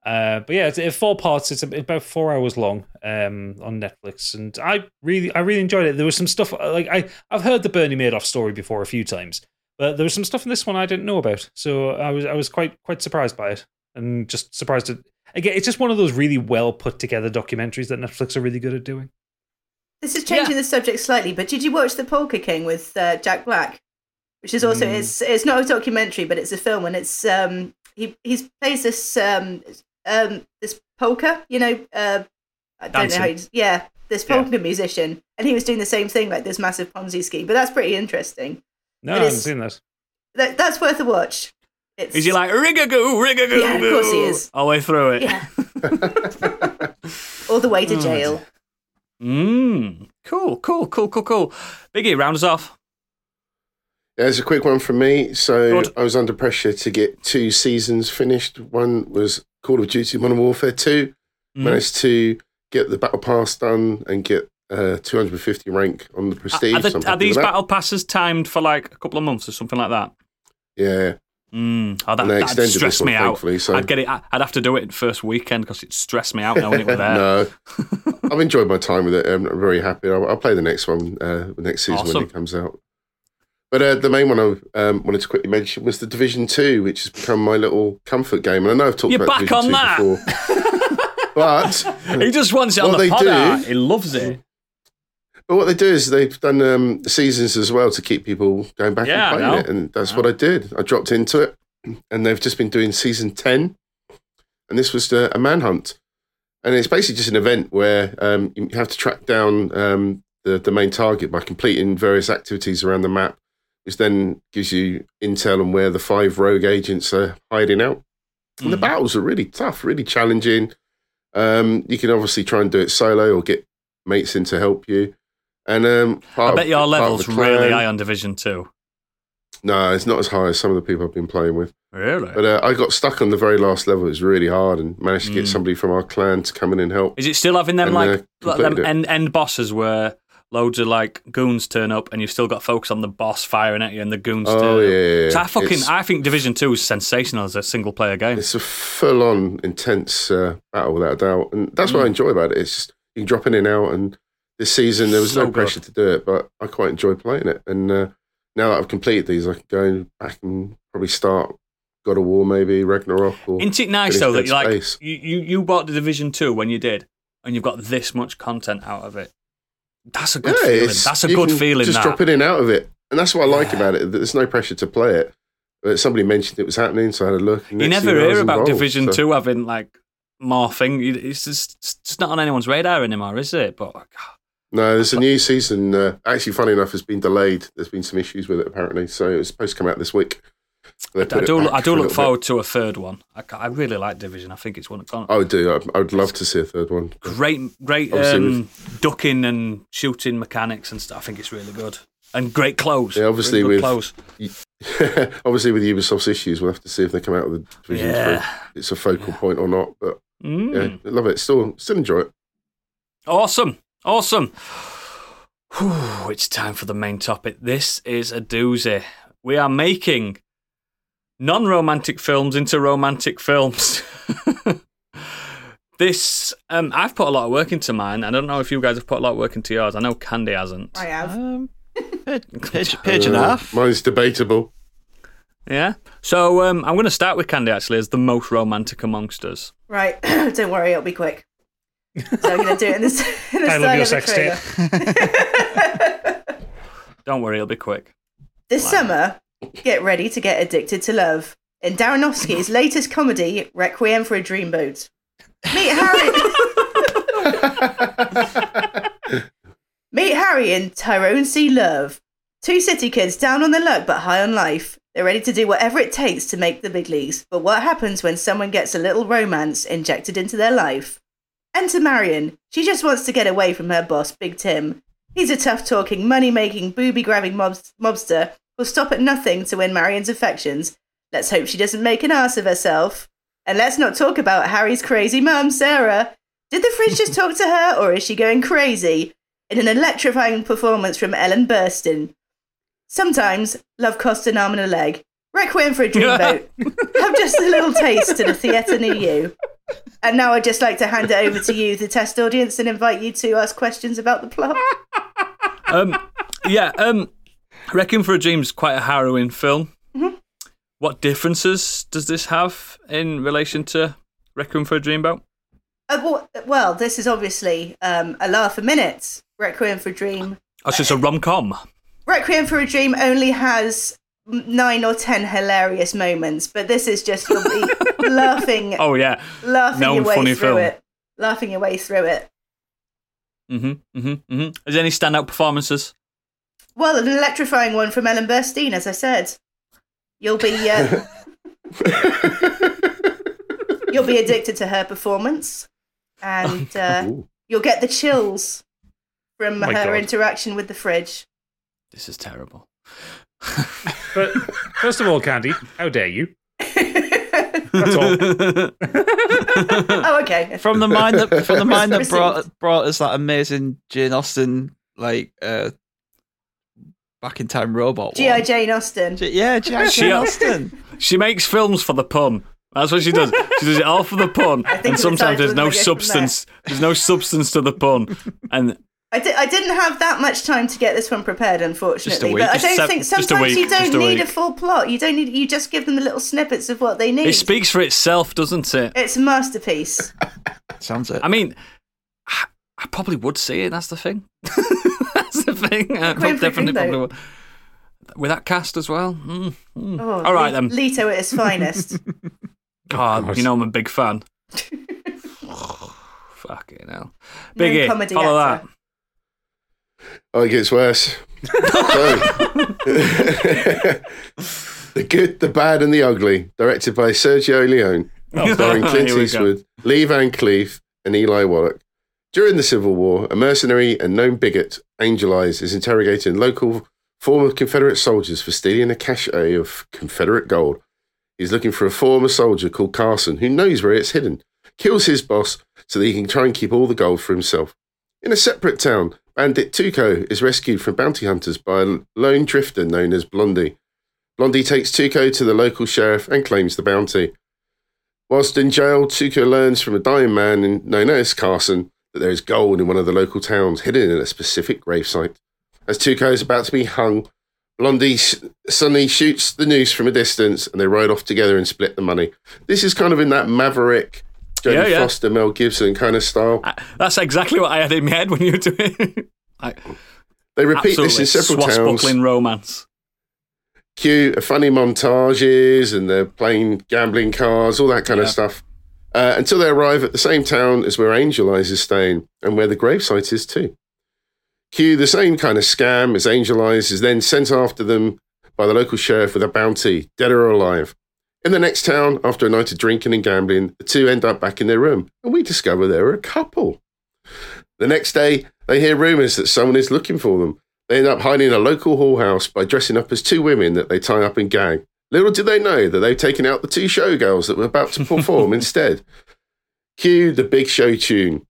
But yeah, it's 4 parts. It's about 4 hours long on Netflix, and I really enjoyed it. There was some stuff like I've heard the Bernie Madoff story before a few times. But there was some stuff in this one I didn't know about, so I was quite surprised by it, and just surprised at again. It's just one of those really well put together documentaries that Netflix are really good at doing. This is changing the subject slightly, but did you watch The Polka King with Jack Black, which is also it's not a documentary, but it's a film, and it's he plays this this polka, you know, I don't know how he's, this polka musician, and he was doing the same thing, like this massive Ponzi scheme, but that's pretty interesting. No, I haven't seen that. That's worth a watch. Is he like, rig-a-goo, rig-a-goo? Yeah, of course he is. All the way through it. Yeah. All the way to jail. Cool. Biggie, round us off. Yeah, there's a quick one from me. So I was under pressure to get 2 seasons finished. One was Call of Duty Modern Warfare 2. Managed to get the Battle Pass done and get 250 rank on the Prestige. Are these battle passes timed for like a couple of months or something like that? Yeah. That stressed me out. So. I'd get it. I'd have to do it first weekend because it stressed me out knowing it was there. No, I've enjoyed my time with it. I'm very happy. I'll play the next one, the next season when it comes out. But the main one I wanted to quickly mention was the Division 2, which has become my little comfort game. And I know I've talked about Division 2 before. But he just wants it on the pod. He loves it. But what they do is they've done seasons as well to keep people going back and playing it. And that's what I did. I dropped into it. And they've just been doing season 10. And this was a manhunt. And it's basically just an event where you have to track down the main target by completing various activities around the map, which then gives you intel on where the 5 rogue agents are hiding out. And the battles are really tough, really challenging. You can obviously try and do it solo or get mates in to help you. And I bet your level's really high on Division 2. No, it's not as high as some of the people I've been playing with. Really? But I got stuck on the very last level. It was really hard and managed to get somebody from our clan to come in and help. Is it still having them end bosses where loads of like goons turn up and you've still got to focus on the boss firing at you and the goons turn up? Yeah. So I think Division 2 is sensational as a single player game. It's a full on intense battle without a doubt. And that's what I enjoy about it. It's just, you can drop in and out, and this season there was no pressure to do it, but I quite enjoy playing it. And now that I've completed these, I can go back and probably start God of War, maybe Ragnarok. Or isn't it nice though that you bought the Division 2 when you did, and you've got this much content out of it? That's a good feeling. That's a good feeling. Just drop it in out of it, and that's what I like about it. There's no pressure to play it. But somebody mentioned it was happening, so I had a look. You never hear about Division 2 having like more thing. It's just not on anyone's radar anymore, is it? But. No, there's a new season. Actually, funny enough, has been delayed. There's been some issues with it, apparently. So it was supposed to come out this week. I do look forward to a third one. I really like Division. I think it's one of I would do. I would love to see a third one. Great ducking and shooting mechanics and stuff. I think it's really good. And great clothes. Yeah, obviously really with obviously with Ubisoft's issues, we'll have to see if they come out with the Division 3. It's a focal point or not. But yeah, I love it. Still enjoy it. Awesome. Whew, it's time for the main topic. This is a doozy. We are making non-romantic films into romantic films. This, I've put a lot of work into mine. I don't know if you guys have put a lot of work into yours. I know Candy hasn't. I have. Page and a half. Mine's debatable. Yeah. So I'm going to start with Candy, actually, as the most romantic amongst us. Right. Don't worry, it'll be quick. So I'm going to do it in the style of the trailer. Don't worry, it'll be quick. This summer, get ready to get addicted to love in Darrenofsky's latest comedy, Requiem for a Dream Boat. Meet Harry and Tyrone C. Love, 2 city kids down on their luck but high on life. They're ready to do whatever it takes to make the big leagues. But what happens when someone gets a little romance injected into their life? Enter Marion. She just wants to get away from her boss, Big Tim. He's a tough-talking, money-making, booby-grabbing mobster who'll stop at nothing to win Marion's affections. Let's hope she doesn't make an ass of herself. And let's not talk about Harry's crazy mum, Sarah. Did the fridge just talk to her, or is she going crazy? In an electrifying performance from Ellen Burstyn. Sometimes love costs an arm and a leg. Requiem for a Dream Boat. Have just a little taste to the theatre near you. And now I'd just like to hand it over to you, the test audience, and invite you to ask questions about the plot. Requiem for a Dream is quite a harrowing film. Mm-hmm. What differences does this have in relation to Requiem for a Dream Boat? Well, this is obviously a laugh a minute. Requiem for a Dream. Oh, so it's a rom-com. Requiem for a Dream only has 9 or 10 hilarious moments, but this is just you'll be laughing. Oh yeah, laughing your way through it. Laughing your way through it. Is there any standout performances? Well, an electrifying one from Ellen Burstyn, as I said. You'll be you'll be addicted to her performance, and you'll get the chills from her interaction with the fridge. This is terrible. But first of all, Candy, how dare you? That's all. Oh, okay. From the mind that brought us that amazing Jane Austen, like back in time robot. G.I. Jane Austen. G.I. Jane Austen. She makes films for the pun. That's what she does. She does it all for the pun, and sometimes there's no substance. There's no substance to the pun, and I didn't have that much time to get this one prepared, unfortunately. But I don't think sometimes you don't need a full plot. You don't need. You just give them the little snippets of what they need. It speaks for itself, doesn't it? It's a masterpiece. Sounds it. I mean, I probably would see it. That's the thing. I definitely would. With that cast as well. All right then. Leto at his finest. God, you know I'm a big fan. Fucking hell. Biggie, follow actor. That. Oh, it gets worse. The Good, the Bad, and the Ugly, directed by Sergio Leone, starring Clint Eastwood, Lee Van Cleef, and Eli Wallach. During the Civil War, a mercenary and known bigot, Angel Eyes, is interrogating local former Confederate soldiers for stealing a cache of Confederate gold. He's looking for a former soldier called Carson, who knows where it's hidden, kills his boss so that he can try and keep all the gold for himself. In a separate town, Bandit Tuco is rescued from bounty hunters by a lone drifter known as Blondie. Blondie takes Tuco to the local sheriff and claims the bounty. Whilst in jail, Tuco learns from a dying man known as Carson that there is gold in one of the local towns hidden in a specific gravesite. As Tuco is about to be hung, Blondie suddenly shoots the noose from a distance and they ride off together and split the money. This is kind of in that Maverick, Jodie Foster, Mel Gibson kind of style. That's exactly what I had in my head when you were doing it. They repeat this in several towns. Swashbuckling romance. Cue funny montages and they're playing gambling cars, all that kind of stuff. Until they arrive at the same town as where Angel Eyes is staying and where the gravesite is too. Cue the same kind of scam as Angel Eyes is then sent after them by the local sheriff with a bounty, dead or alive. In the next town, after a night of drinking and gambling, the two end up back in their room, and we discover they're a couple. The next day, they hear rumours that someone is looking for them. They end up hiding in a local whore house by dressing up as two women that they tie up and gag. Little do they know that they've taken out the two showgirls that were about to perform instead. Cue the Big Show tune.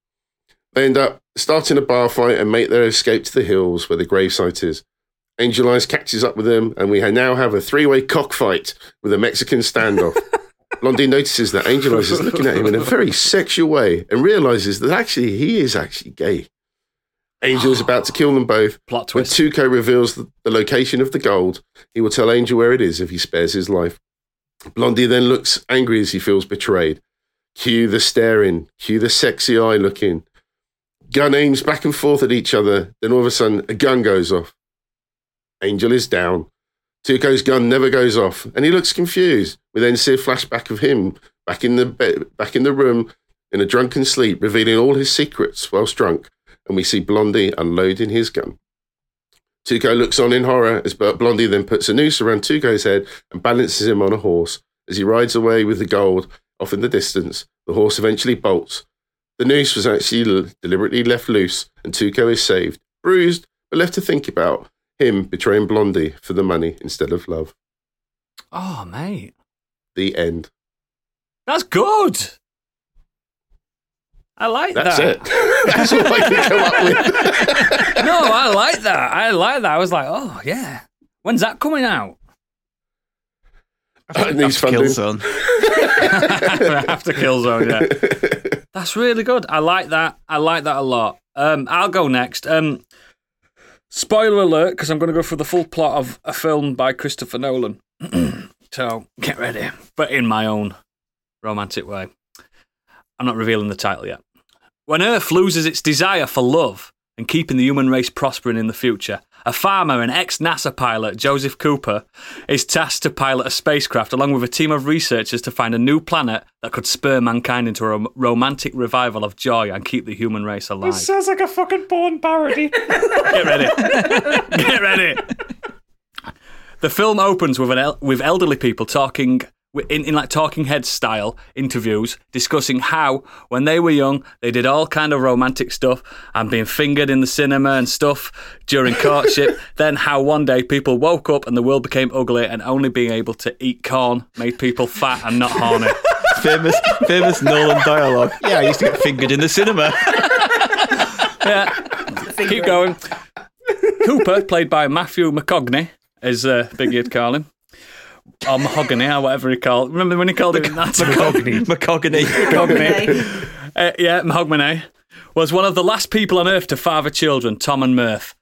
They end up starting a bar fight and make their escape to the hills where the gravesite is. Angel Eyes catches up with them, and we now have a three-way cockfight with a Mexican standoff. Blondie notices that Angel Eyes is looking at him in a very sexual way and realises that actually he is actually gay. Angel is about to kill them both. Plot twist. When Tuco reveals the location of the gold, he will tell Angel where it is if he spares his life. Blondie then looks angry as he feels betrayed. Cue the staring. Cue the sexy eye looking. Gun aims back and forth at each other. Then all of a sudden, a gun goes off. Angel is down. Tuco's gun never goes off, and he looks confused. We then see a flashback of him back in the room in a drunken sleep, revealing all his secrets whilst drunk, and we see Blondie unloading his gun. Tuco looks on in horror as Blondie then puts a noose around Tuco's head and balances him on a horse. As he rides away with the gold off in the distance, the horse eventually bolts. The noose was actually deliberately left loose, and Tuco is saved, bruised, but left to think about him betraying Blondie for the money instead of love. Oh, mate. The end. That's good. I like that. That's it. That's all I can come up with. No, I like that. I was like, oh, yeah. When's that coming out? It needs funding. Killzone. After Killzone, yeah. That's really good. I like that. I like that a lot. I'll go next. Spoiler alert, because I'm going to go through the full plot of a film by Christopher Nolan. So, get ready. But in my own romantic way. I'm not revealing the title yet. When Earth loses its desire for love and keeping the human race prospering in the future, a farmer and ex-NASA pilot, Joseph Cooper, is tasked to pilot a spacecraft along with a team of researchers to find a new planet that could spur mankind into a romantic revival of joy and keep the human race alive. This sounds like a fucking porn parody. Get ready. Get ready. The film opens with elderly people talking in like Talking Heads style interviews, discussing how when they were young they did all kind of romantic stuff and being fingered in the cinema and stuff during courtship, then how one day people woke up and the world became ugly and only being able to eat corn made people fat and not horny. Famous Nolan dialogue. Yeah, I used to get fingered in the cinema. Yeah, keep going. Cooper, played by Matthew McConaughey, as Biggie'd call him, or Mahogany, or whatever he called. Remember when he called it that? Mahogany. Mahogany. Yeah, Mahogany. was one of the last people on Earth to father children, Tom and Murph.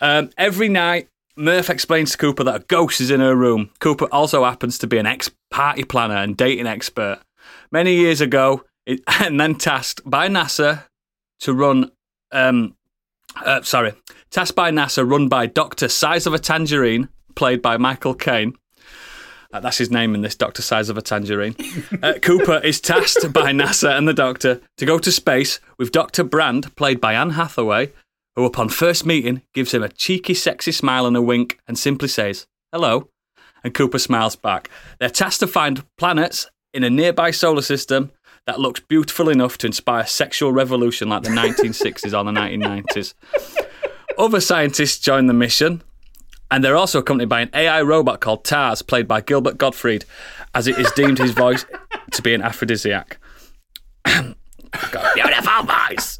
Every night, Murph explains to Cooper that a ghost is in her room. Cooper also happens to be an ex-party planner and dating expert. Many years ago, and then tasked by NASA, run by Dr. Size of a Tangerine, played by Michael Caine. That's his name in this, Dr. Size of a Tangerine. Cooper is tasked by NASA and the Doctor to go to space with Dr. Brand, played by Anne Hathaway, who upon first meeting gives him a cheeky, sexy smile and a wink and simply says, hello, and Cooper smiles back. They're tasked to find planets in a nearby solar system that looks beautiful enough to inspire sexual revolution like the 1960s or the 1990s. Other scientists join the mission, and they're also accompanied by an AI robot called Tars, played by Gilbert Gottfried, as it is deemed his voice to be an aphrodisiac. Beautiful voice!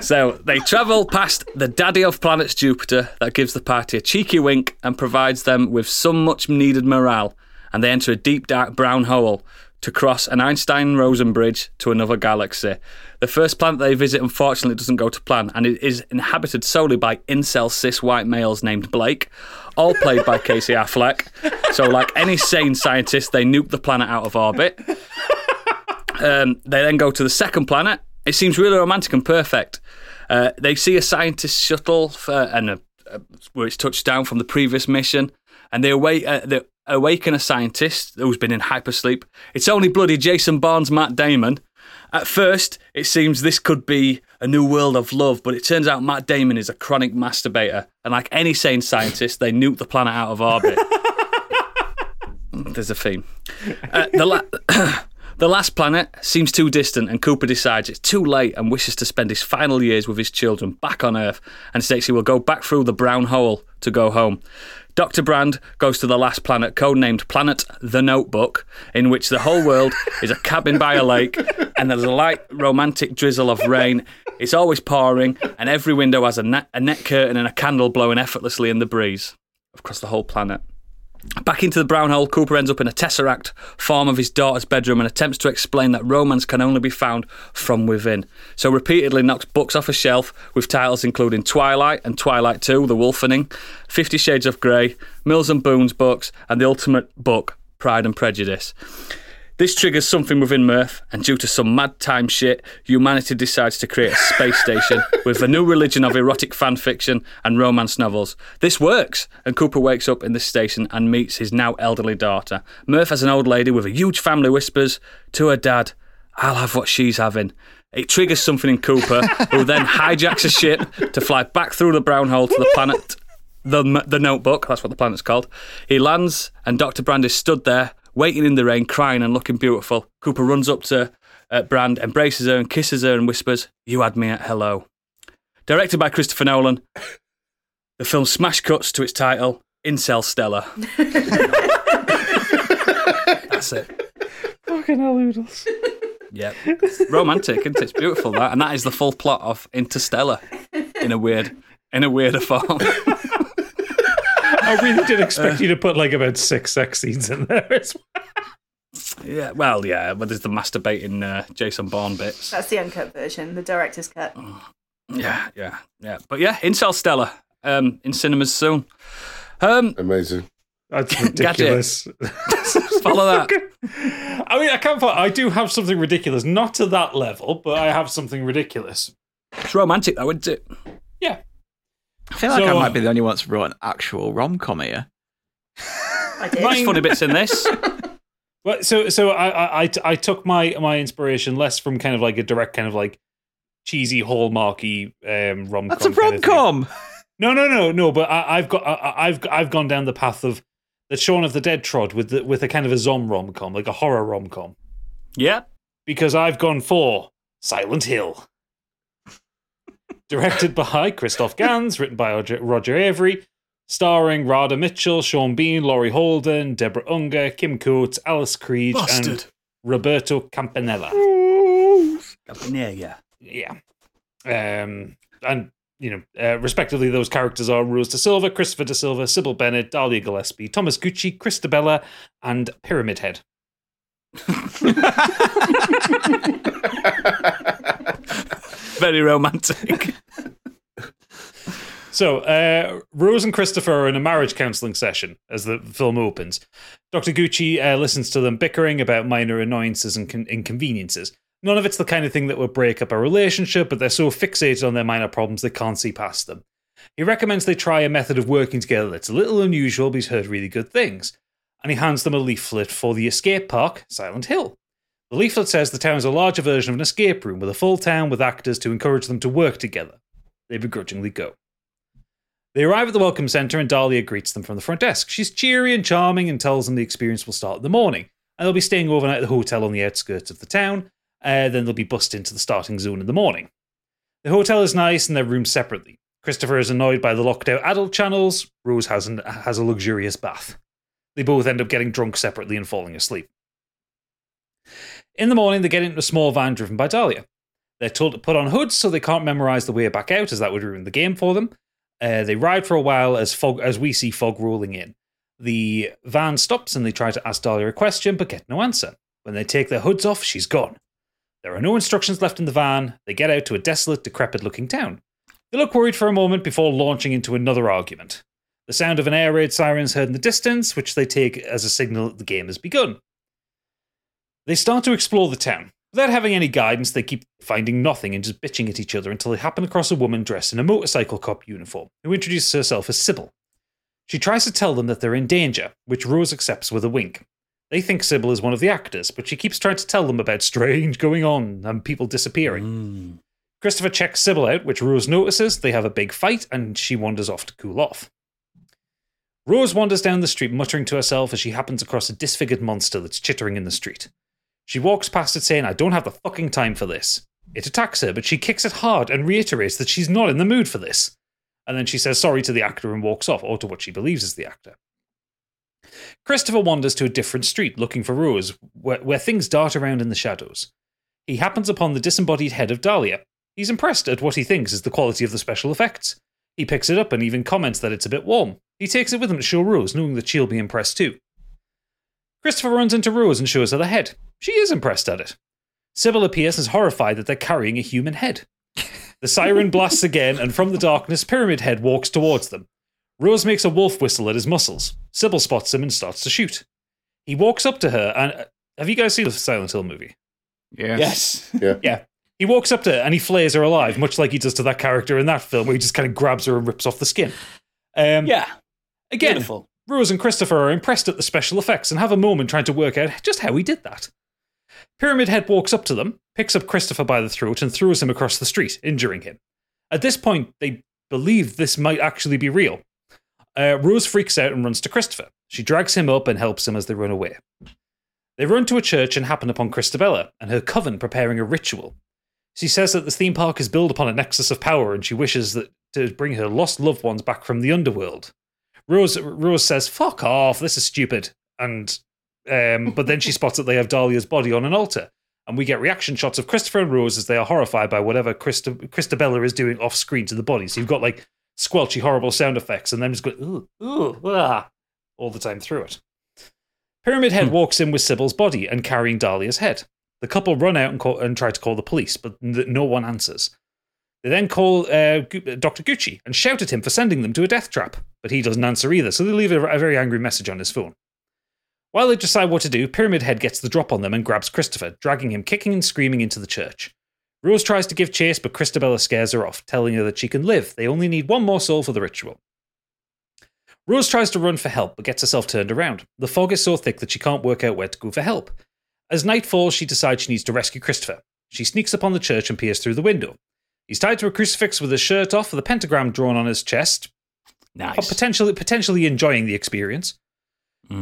So they travel past the daddy of planets Jupiter that gives the party a cheeky wink and provides them with some much-needed morale, and they enter a deep, dark brown hole to cross an Einstein-Rosen bridge to another galaxy. The first planet they visit, unfortunately, doesn't go to plan, and it is inhabited solely by incel cis-white males named Blake, all played by Casey Affleck. So like any sane scientist, they nuke the planet out of orbit. They then go to the second planet. It seems really romantic and perfect. They see a scientist shuttle where it's touched down from the previous mission, and they awaken a scientist who's been in hypersleep. It's only bloody Jason Bourne's Matt Damon. At first, it seems this could be a new world of love, but it turns out Matt Damon is a chronic masturbator, and like any sane scientist, they nuke the planet out of orbit. There's a theme. The last planet seems too distant, and Cooper decides it's too late and wishes to spend his final years with his children back on Earth, and states he will go back through the brown hole to go home. Dr. Brand goes to the last planet, codenamed Planet The Notebook, in which the whole world is a cabin by a lake, and there's a light romantic drizzle of rain. It's always pouring, and every window has a net curtain and a candle blowing effortlessly in the breeze across the whole planet. Back into the brown hole, Cooper ends up in a tesseract form of his daughter's bedroom and attempts to explain that romance can only be found from within. So repeatedly knocks books off a shelf with titles including Twilight and Twilight 2, The Wolfening, 50 Shades of Grey, Mills and Boone's books, and the ultimate book, Pride and Prejudice. This triggers something within Murph, and due to some mad time shit, humanity decides to create a space station with a new religion of erotic fan fiction and romance novels. This works, and Cooper wakes up in this station and meets his now elderly daughter. Murph, as an old lady with a huge family, whispers to her dad, "I'll have what she's having." It triggers something in Cooper, who then hijacks a ship to fly back through the brown hole to the planet, the Notebook, that's what the planet's called. He lands, and Dr. Brand is stood there, waiting in the rain, crying and looking beautiful. Cooper runs up to Brand, embraces her and kisses her and whispers, "You had me at hello." Directed by Christopher Nolan, the film smash cuts to its title, Interstellar. That's it. Fucking hell, Oodles. Yeah. Romantic, isn't it? It's beautiful, that. And that is the full plot of Interstellar in a weirder form. I really did expect you to put like about 6 sex scenes in there as well. Yeah, well, yeah, but there's the masturbating Jason Bourne bits. That's the uncut version, the director's cut. Yeah. But yeah, Interstellar in cinemas soon. Amazing. That's ridiculous. Follow that. I mean, I do have something ridiculous. Not to that level, but I have something ridiculous. It's romantic, though, isn't it? Yeah. I feel like I might be the only one that's wrote an actual rom-com here. I did. There's funny bits in this. Well, so I took my inspiration less from kind of like a direct kind of like cheesy Hallmarky rom-com. That's a rom-com. No. But I've gone down the path of the Shaun of the Dead trod with a kind of a zom rom-com, like a horror rom-com. Yeah. Because I've gone for Silent Hill. Directed by Christoph Gans, written by Roger Avery, starring Radha Mitchell, Sean Bean, Laurie Holden, Deborah Unger, Kim Coates, Alice Creed, and Roberto Campanella. Campanella. Yeah. And, you know, respectively, those characters are Ruiz de Silva, Christopher de Silva, Sybil Bennett, Dahlia Gillespie, Thomas Gucci, Christabella, and Pyramid Head. very romantic. So, Rose and Christopher are in a marriage counselling session as the film opens. Dr. Gucci listens to them bickering about minor annoyances and inconveniences. None of it's the kind of thing that would break up a relationship, but they're so fixated on their minor problems they can't see past them. He recommends they try a method of working together that's a little unusual, but he's heard really good things. And he hands them a leaflet for the escape park, Silent Hill. The leaflet says the town is a larger version of an escape room with a full town with actors to encourage them to work together. They begrudgingly go. They arrive at the Welcome Centre and Dahlia greets them from the front desk. She's cheery and charming and tells them the experience will start in the morning, and they'll be staying overnight at the hotel on the outskirts of the town, then they'll be bussed into the starting zone in the morning. The hotel is nice and their rooms separately. Christopher is annoyed by the locked-out adult channels. Rose has a luxurious bath. They both end up getting drunk separately and falling asleep. In the morning, they get into a small van driven by Dahlia. They're told to put on hoods so they can't memorise the way back out, as that would ruin the game for them. They ride for a while as we see fog rolling in. The van stops and they try to ask Dahlia a question but get no answer. When they take their hoods off, she's gone. There are no instructions left in the van. They get out to a desolate, decrepit-looking town. They look worried for a moment before launching into another argument. The sound of an air raid siren is heard in the distance, which they take as a signal that the game has begun. They start to explore the town. Without having any guidance, they keep finding nothing and just bitching at each other until they happen across a woman dressed in a motorcycle cop uniform, who introduces herself as Sybil. She tries to tell them that they're in danger, which Rose accepts with a wink. They think Sybil is one of the actors, but she keeps trying to tell them about strange going on and people disappearing. Christopher checks Sybil out, which Rose notices. They have a big fight, and she wanders off to cool off. Rose wanders down the street muttering to herself as she happens across a disfigured monster that's chittering in the street. She walks past it saying, "I don't have the fucking time for this." It attacks her, but she kicks it hard and reiterates that she's not in the mood for this. And then she says sorry to the actor and walks off, or to what she believes is the actor. Christopher wanders to a different street looking for Rose, where things dart around in the shadows. He happens upon the disembodied head of Dahlia. He's impressed at what he thinks is the quality of the special effects. He picks it up and even comments that it's a bit warm. He takes it with him to show Rose, knowing that she'll be impressed too. Christopher runs into Rose and shows her the head. She is impressed at it. Sybil appears and is horrified that they're carrying a human head. The siren blasts again, and from the darkness, Pyramid Head walks towards them. Rose makes a wolf whistle at his muscles. Sybil spots him and starts to shoot. He walks up to her, and... have you guys seen the Silent Hill movie? Yes. Yeah. He walks up to her, and he flays her alive, much like he does to that character in that film, where he just kind of grabs her and rips off the skin. Again, beautiful. Rose and Christopher are impressed at the special effects and have a moment trying to work out just how he did that. Pyramid Head walks up to them, picks up Christopher by the throat and throws him across the street, injuring him. At this point, they believe this might actually be real. Rose freaks out and runs to Christopher. She drags him up and helps him as they run away. They run to a church and happen upon Christabella and her coven preparing a ritual. She says that this theme park is built upon a nexus of power and she wishes to bring her lost loved ones back from the underworld. Rose says, "Fuck off, this is stupid." And but then she spots that they have Dahlia's body on an altar. And we get reaction shots of Christopher and Rose as they are horrified by whatever Christabella is doing off screen to the body. So you've got like squelchy, horrible sound effects and them just going, "Ooh, ooh, ah," all the time through it. Pyramid Head walks in with Sybil's body and carrying Dahlia's head. The couple run out and try to call the police, but no one answers. They then call Dr. Gucci and shout at him for sending them to a death trap, but he doesn't answer either, so they leave a very angry message on his phone. While they decide what to do, Pyramid Head gets the drop on them and grabs Christopher, dragging him kicking and screaming into the church. Rose tries to give chase, but Christabella scares her off, telling her that she can live. They only need one more soul for the ritual. Rose tries to run for help, but gets herself turned around. The fog is so thick that she can't work out where to go for help. As night falls, she decides she needs to rescue Christopher. She sneaks upon the church and peers through the window. He's tied to a crucifix with his shirt off, with a pentagram drawn on his chest. Nice. Potentially enjoying the experience.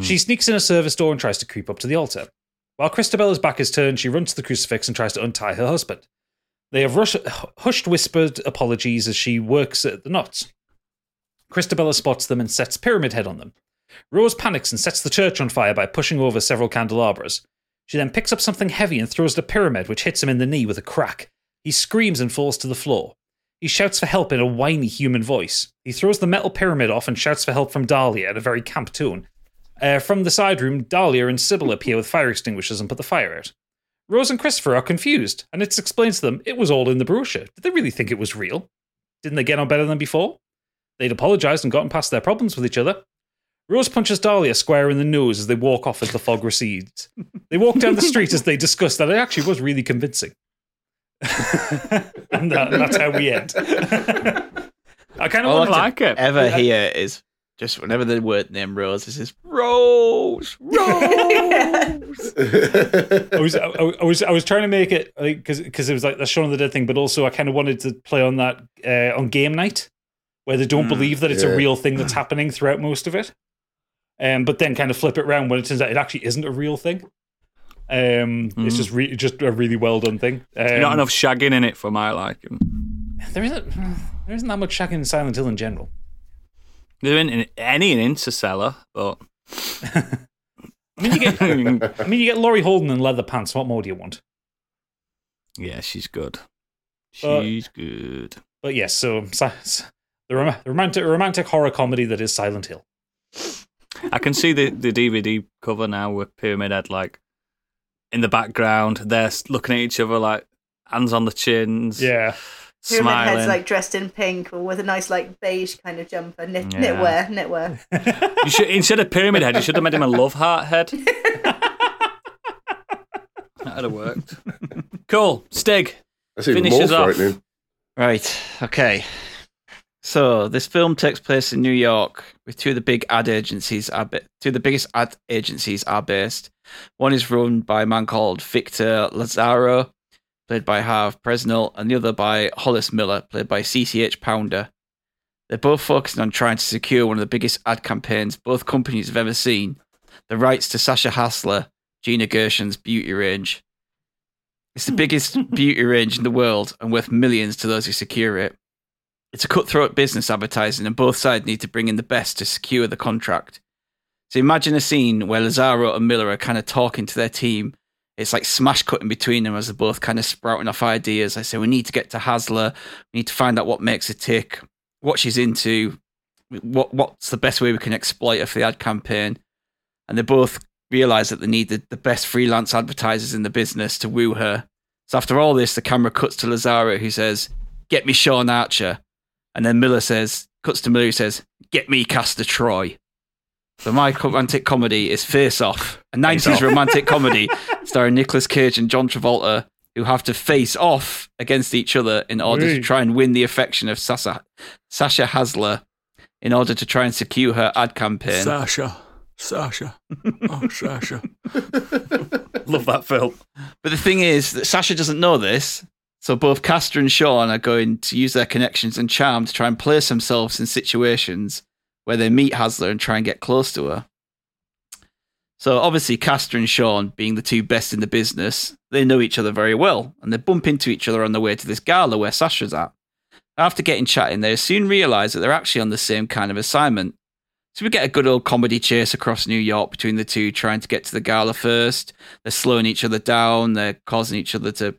She sneaks in a service door and tries to creep up to the altar. While Christabella's back is turned, she runs to the crucifix and tries to untie her husband. They have hushed whispered apologies as she works at the knots. Christabella spots them and sets Pyramid Head on them. Rose panics and sets the church on fire by pushing over several candelabras. She then picks up something heavy and throws it at Pyramid, which hits him in the knee with a crack. He screams and falls to the floor. He shouts for help in a whiny human voice. He throws the metal pyramid off and shouts for help from Dahlia in a very camp tone. From the side room, Dahlia and Sybil appear with fire extinguishers and put the fire out. Rose and Christopher are confused, and it's explained to them it was all in the brochure. Did they really think it was real? Didn't they get on better than before? They'd apologised and gotten past their problems with each other. Rose punches Dahlia square in the nose as they walk off as the fog recedes. They walk down the street as they discuss that it actually was really convincing. And that's how we end. I kind of like it. Ever here is just whenever the word name Rose, this is Rose. I was trying to make it because it was like the Shaun of the Dead thing, but also I kind of wanted to play on that on game night, where they don't believe that it's a real thing that's happening throughout most of it. But then kind of flip it around when it turns out it actually isn't a real thing. It's just a really well done thing. Not enough shagging in it for my liking. There isn't that much shagging in Silent Hill in general. There isn't any in Interstellar, but... I mean, you get Laurie Holden in leather pants. What more do you want? Yeah, she's good. She's good. But yes, so the romantic horror comedy that is Silent Hill. I can see the DVD cover now with Pyramid Head like in the background. They're looking at each other like hands on the chins. Yeah, smiling. Pyramid Head's like dressed in pink or with a nice like beige kind of jumper, knitwear. You should, instead of Pyramid Head, you should have made him a love heart head. That'd have worked. Cool. Stig finishes off. Right. Okay. So this film takes place in New York, with two of the biggest ad agencies are based. One is run by a man called Victor Lazaro, played by Harve Presnell, and the other by Hollis Miller, played by CCH Pounder. They're both focusing on trying to secure one of the biggest ad campaigns both companies have ever seen: the rights to Sasha Hassler, Gina Gershon's beauty range. It's the biggest beauty range in the world and worth millions to those who secure it. It's a cutthroat business advertising, and both sides need to bring in the best to secure the contract. So imagine a scene where Lazaro and Miller are kind of talking to their team. It's like smash cutting between them as they're both kind of sprouting off ideas. I say, we need to get to Hasler. We need to find out what makes her tick, what she's into, what's the best way we can exploit her for the ad campaign. And they both realise that they need the best freelance advertisers in the business to woo her. So after all this, the camera cuts to Lazaro, who says, "Get me Sean Archer." And then Miller cuts to Miller, who says, "Get me Castor Troy." So my romantic comedy is Face Off, a 90s romantic comedy starring Nicolas Cage and John Travolta, who have to face off against each other in order to try and win the affection of Sasha Hasler, in order to try and secure her ad campaign. Sasha. Oh, Sasha. Love that film. But the thing is that Sasha doesn't know this. So both Castor and Sean are going to use their connections and charm to try and place themselves in situations where they meet Hasler and try and get close to her. So obviously Castor and Sean, being the two best in the business, they know each other very well, and they bump into each other on the way to this gala where Sasha's at. After getting chatting, they soon realise that they're actually on the same kind of assignment. So we get a good old comedy chase across New York between the two, trying to get to the gala first. They're slowing each other down. They're causing each other to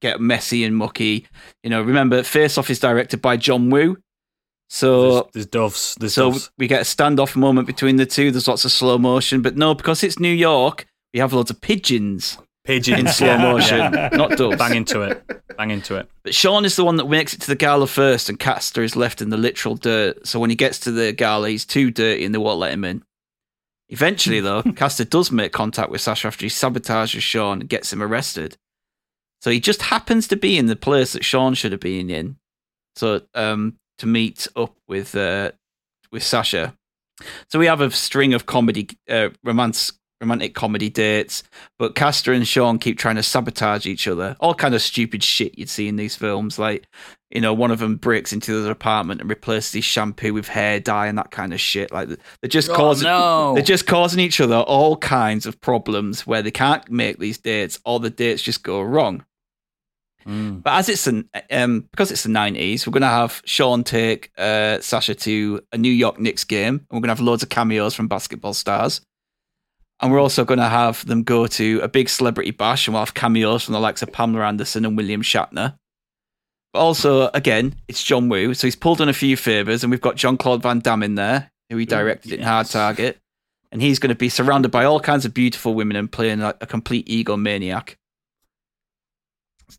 get messy and mucky. You know, remember, Face Off is directed by John Woo. So there's doves. We get a standoff moment between the two. There's lots of slow motion, but no, because it's New York, we have loads of pigeons in slow motion, not doves. Bang into it. But Sean is the one that makes it to the gala first, and Castor is left in the literal dirt. So when he gets to the gala, he's too dirty and they won't let him in. Eventually, though, Castor does make contact with Sasha after he sabotages Sean and gets him arrested. So he just happens to be in the place that Sean should have been in, so to meet up with Sasha. So we have a string of romantic comedy dates, but Castor and Sean keep trying to sabotage each other. All kind of stupid shit you'd see in these films, like, you know, one of them breaks into the other apartment and replaces his shampoo with hair dye and that kind of shit. Like they're just causing each other all kinds of problems where they can't make these dates, or the dates just go wrong. But as it's because it's the 90s, we're going to have Sean take Sasha to a New York Knicks game, and we're going to have loads of cameos from basketball stars. And we're also going to have them go to a big celebrity bash, and we'll have cameos from the likes of Pamela Anderson and William Shatner. But also, again, it's John Woo, so he's pulled on a few favours, and we've got Jean-Claude Van Damme in there, who he directed in Hard Target, and he's going to be surrounded by all kinds of beautiful women and playing like a complete egomaniac.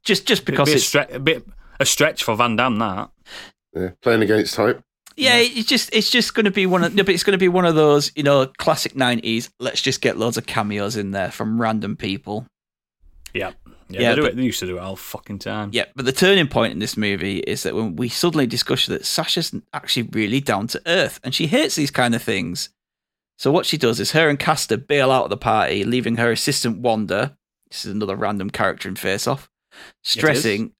Just because it's a stretch for Van Damme, that. Yeah, playing against hype. Yeah, it's just going to be one of those, you know, classic 90s. Let's just get loads of cameos in there from random people. They used to do it all fucking time. Yeah, but the turning point in this movie is that when we suddenly discuss that Sasha's actually really down to earth and she hates these kind of things. So what she does is her and Castor bail out of the party, leaving her assistant Wanda, this is another random character in Face Off, stressing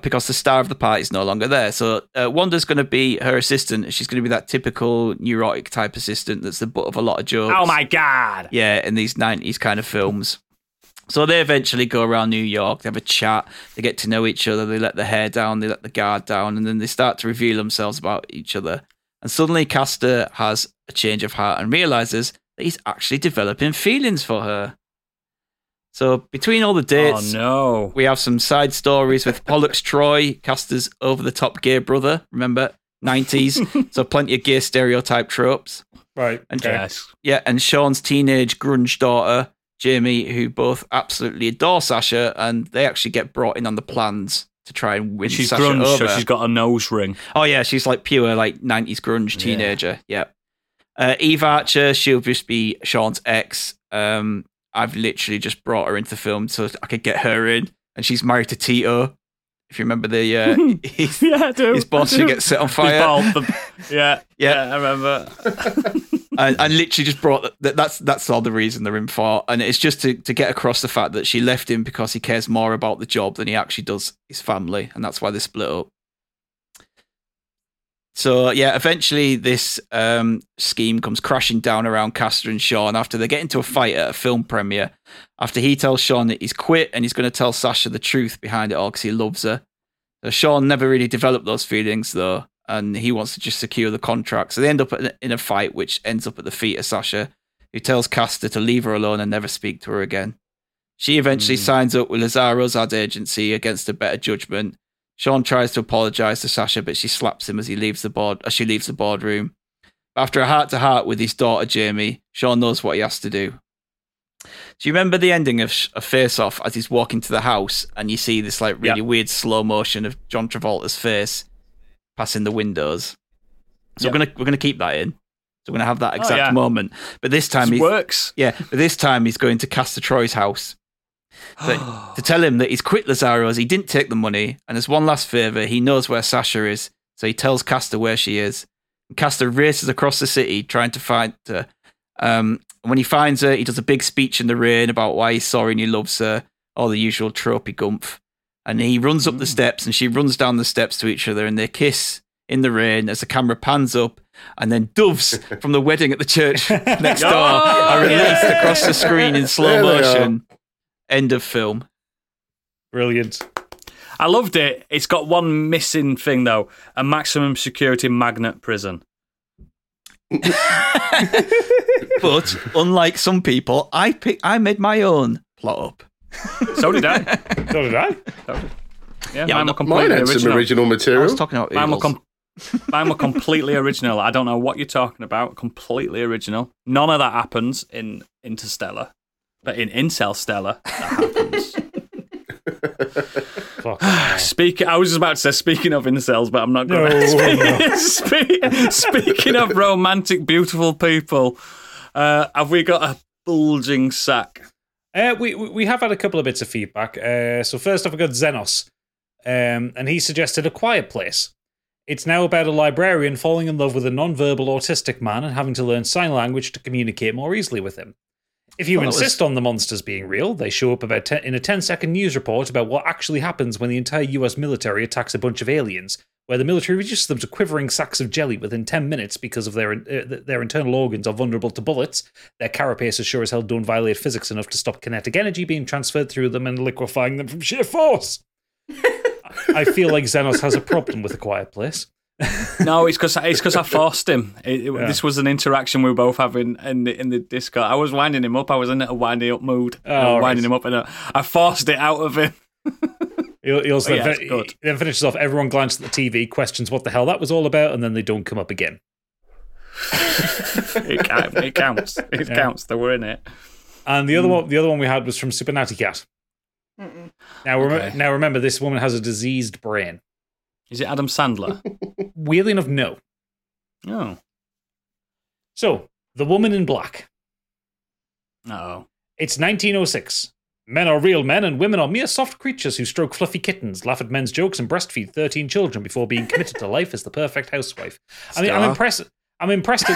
because the star of the party is no longer there. So Wanda's going to be her assistant. She's going to be that typical neurotic type assistant that's the butt of a lot of jokes. Oh, my God. Yeah, in these 90s kind of films. So they eventually go around New York, they have a chat, they get to know each other, they let their hair down, they let the guard down, and then they start to reveal themselves about each other. And suddenly Castor has a change of heart and realises that he's actually developing feelings for her. So between all the dates, we have some side stories with Pollux Troy, Castor's over-the-top gay brother, remember, 90s, so plenty of gay stereotype tropes. Right, and, yeah, and Sean's teenage grunge daughter, Jamie, who both absolutely adore Sasha, and they actually get brought in on the plans to try and win Sasha over. She's grunge, so she's got a nose ring. Oh, yeah, she's like pure like 90s grunge teenager, Eve Archer, she'll just be Sean's ex. I've literally just brought her into the film so I could get her in, and she's married to Tito. If you remember the his boss who gets set on fire. I remember. And literally just brought that's all the reason they're in for, and it's just to get across the fact that she left him because he cares more about the job than he actually does his family, and that's why they split up. So yeah, eventually this scheme comes crashing down around Castor and Sean after they get into a fight at a film premiere. After he tells Sean that he's quit and he's going to tell Sasha the truth behind it all because he loves her. So Sean never really developed those feelings though, and he wants to just secure the contract. So they end up in a fight which ends up at the feet of Sasha, who tells Castor to leave her alone and never speak to her again. She eventually signs up with Lazaro's ad agency against a better judgment. Sean tries to apologise to Sasha, but she slaps him as she leaves the boardroom. After a heart-to-heart with his daughter, Jamie, Sean knows what he has to do. Do you remember the ending of Face Off as he's walking to the house and you see this like really weird slow motion of John Travolta's face passing the windows? So we're gonna keep that in. So we're gonna have that exact moment. But this time it works. Yeah, but this time he's going to Castor Troy's house. To tell him that he's quit Lazaro's, he didn't take the money, and as one last favour, he knows where Sasha is, so he tells Castor where she is. And Castor races across the city trying to find her. When he finds her, he does a big speech in the rain about why he's sorry and he loves her, all the usual tropey gumph. And he runs up the steps, and she runs down the steps to each other, and they kiss in the rain as the camera pans up, and then doves from the wedding at the church next door are released across the screen in slow motion. End of film. Brilliant. I loved it. It's got one missing thing, though. A maximum security magnet prison. But unlike some people, I made my own plot up. So did I. Mine had some original material. I was talking about Oodles. Mine were completely original. I don't know what you're talking about. Completely original. None of that happens in Interstellar. But in Incel Stella, that happens. I was just about to say, speaking of incels, but I'm not going to. Speaking of romantic, beautiful people, have we got a bulging sack? We have had a couple of bits of feedback. So first off, we got Xenos, and he suggested A Quiet Place. It's now about a librarian falling in love with a non-verbal autistic man and having to learn sign language to communicate more easily with him. If you insist on the monsters being real, they show up in a 10-second news report about what actually happens when the entire US military attacks a bunch of aliens, where the military reduces them to quivering sacks of jelly within 10 minutes because of their internal organs are vulnerable to bullets, their carapaces sure as hell don't violate physics enough to stop kinetic energy being transferred through them and liquefying them from sheer force. I feel like Xenos has a problem with A Quiet Place. No, it's because I forced him. This was an interaction we were both having in the Discord. I was winding him up. I was in a winding up mood. Winding him up, and I forced it out of him. He then finishes off. Everyone glances at the TV, questions what the hell that was all about, and then they don't come up again. It counts. It counts. They were in it. And the other one we had was from Super Natty Cat. Mm-mm. Now remember, this woman has a diseased brain. Is it Adam Sandler? Weirdly enough, no. Oh. So, The Woman in Black. Oh. It's 1906. Men are real men and women are mere soft creatures who stroke fluffy kittens, laugh at men's jokes, and breastfeed 13 children before being committed to life as the perfect housewife. I mean, I'm impressed at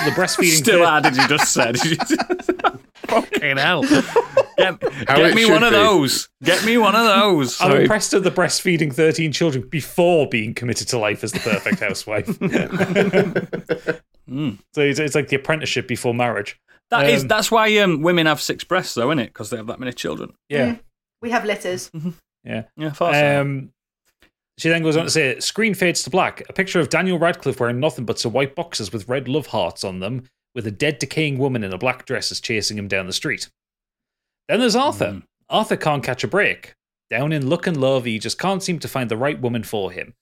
the breastfeeding. Still added, you just said. Fucking hell. Get me one of those. Get me one of those. I'm impressed at the breastfeeding 13 children before being committed to life as the perfect housewife. So it's like the apprenticeship before marriage. That's why women have six breasts, though, isn't it? Because they have that many children. Yeah. We have letters. Mm-hmm. Yeah. Yeah, she then goes on to say, screen fades to black. A picture of Daniel Radcliffe wearing nothing but some white boxes with red love hearts on them, with a dead decaying woman in a black dress is chasing him down the street. Then there's Arthur. Mm. Arthur can't catch a break. Down in luck and love, he just can't seem to find the right woman for him.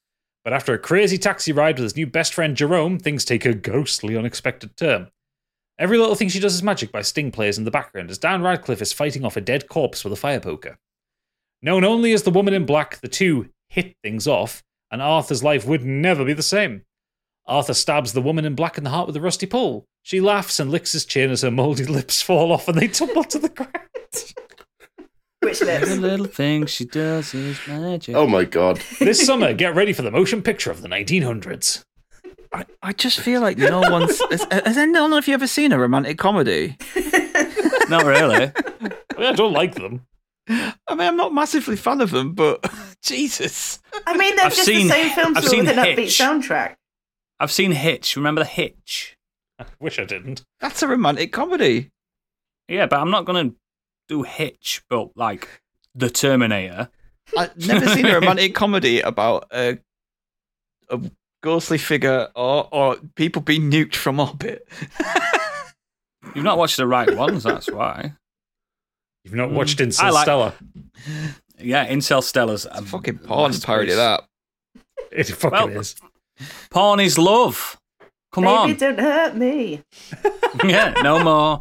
But after a crazy taxi ride with his new best friend Jerome, things take a ghostly, unexpected turn. Every little thing she does is magic by Sting players in the background as Dan Radcliffe is fighting off a dead corpse with a fire poker. Known only as the Woman in Black, the two hit things off, and Arthur's life would never be the same. Arthur stabs the Woman in Black in the heart with a rusty pole. She laughs and licks his chin as her mouldy lips fall off and they tumble to the ground. Which lips? The little thing she does is magic. Oh my God. This summer, get ready for the motion picture of the 1900s. I just feel like no one's... I don't know if you've ever seen a romantic comedy. Not really. I mean, I don't like them. I mean, I'm not massively fan of them, but Jesus. I mean, they're just the same films with an upbeat soundtrack. I've seen Hitch. Remember the Hitch? I wish I didn't. That's a romantic comedy. Yeah, but I'm not going to do Hitch, but like The Terminator. I've never seen a romantic comedy about a ghostly figure or people being nuked from orbit. You've not watched the right ones, that's why. You've not watched Interstellar. Yeah, Interstellar's a fucking porn parody of that. It fucking is. Porn is love. Come on. Baby, don't hurt me. Yeah, no more.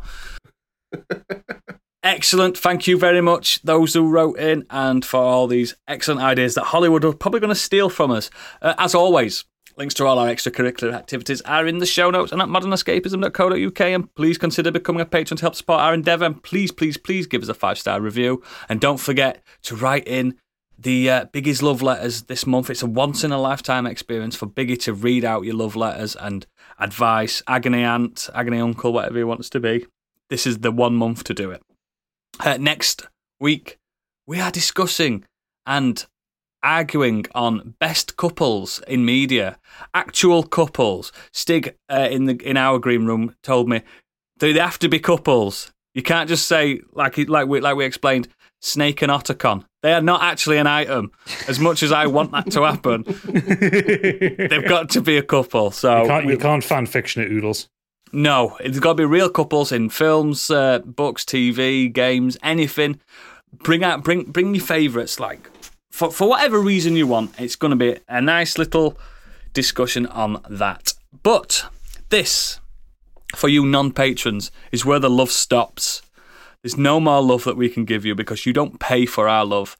Excellent. Thank you very much, those who wrote in, and for all these excellent ideas that Hollywood are probably going to steal from us. As always, links to all our extracurricular activities are in the show notes and at modernescapism.co.uk, and please consider becoming a patron to help support our endeavour, and please, please, please give us a 5-star review, and don't forget to write in the Biggie's love letters this month. It's a once-in-a-lifetime experience for Biggie to read out your love letters and advice, agony aunt, agony uncle, whatever he wants to be. This is the 1 month to do it. Next week, we are discussing and arguing on best couples in media, actual couples. Stig in our green room told me they have to be couples. You can't just say like we explained Snake and Otacon. They are not actually an item. As much as I want that to happen, they've got to be a couple. So you can't fan fiction it, Oodles. No, it's got to be real couples in films, books, TV, games, anything. Bring your favourites. Like for whatever reason you want, it's going to be a nice little discussion on that. But this, for you non-patrons, is where the love stops. There's no more love that we can give you because you don't pay for our love.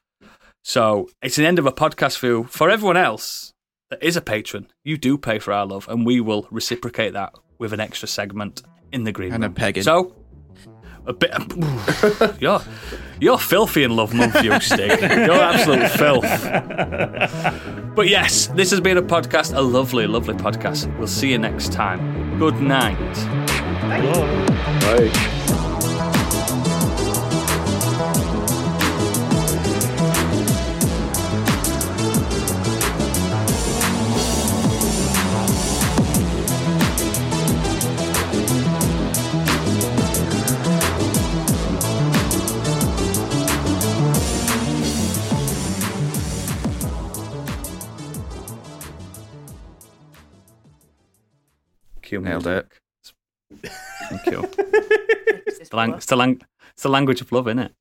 So it's an end of a podcast for you. For everyone else that is a patron, you do pay for our love, and we will reciprocate that with an extra segment in the green room. And a pegging. So, a bit... you're filthy in love month, you Stig. You're absolute filth. But yes, this has been a podcast, a lovely, lovely podcast. We'll see you next time. Good night. Bye. Bye. Nailed it. Thank you. It's the language of love, isn't it?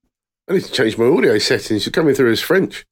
I need to change my audio settings. You're coming through as French.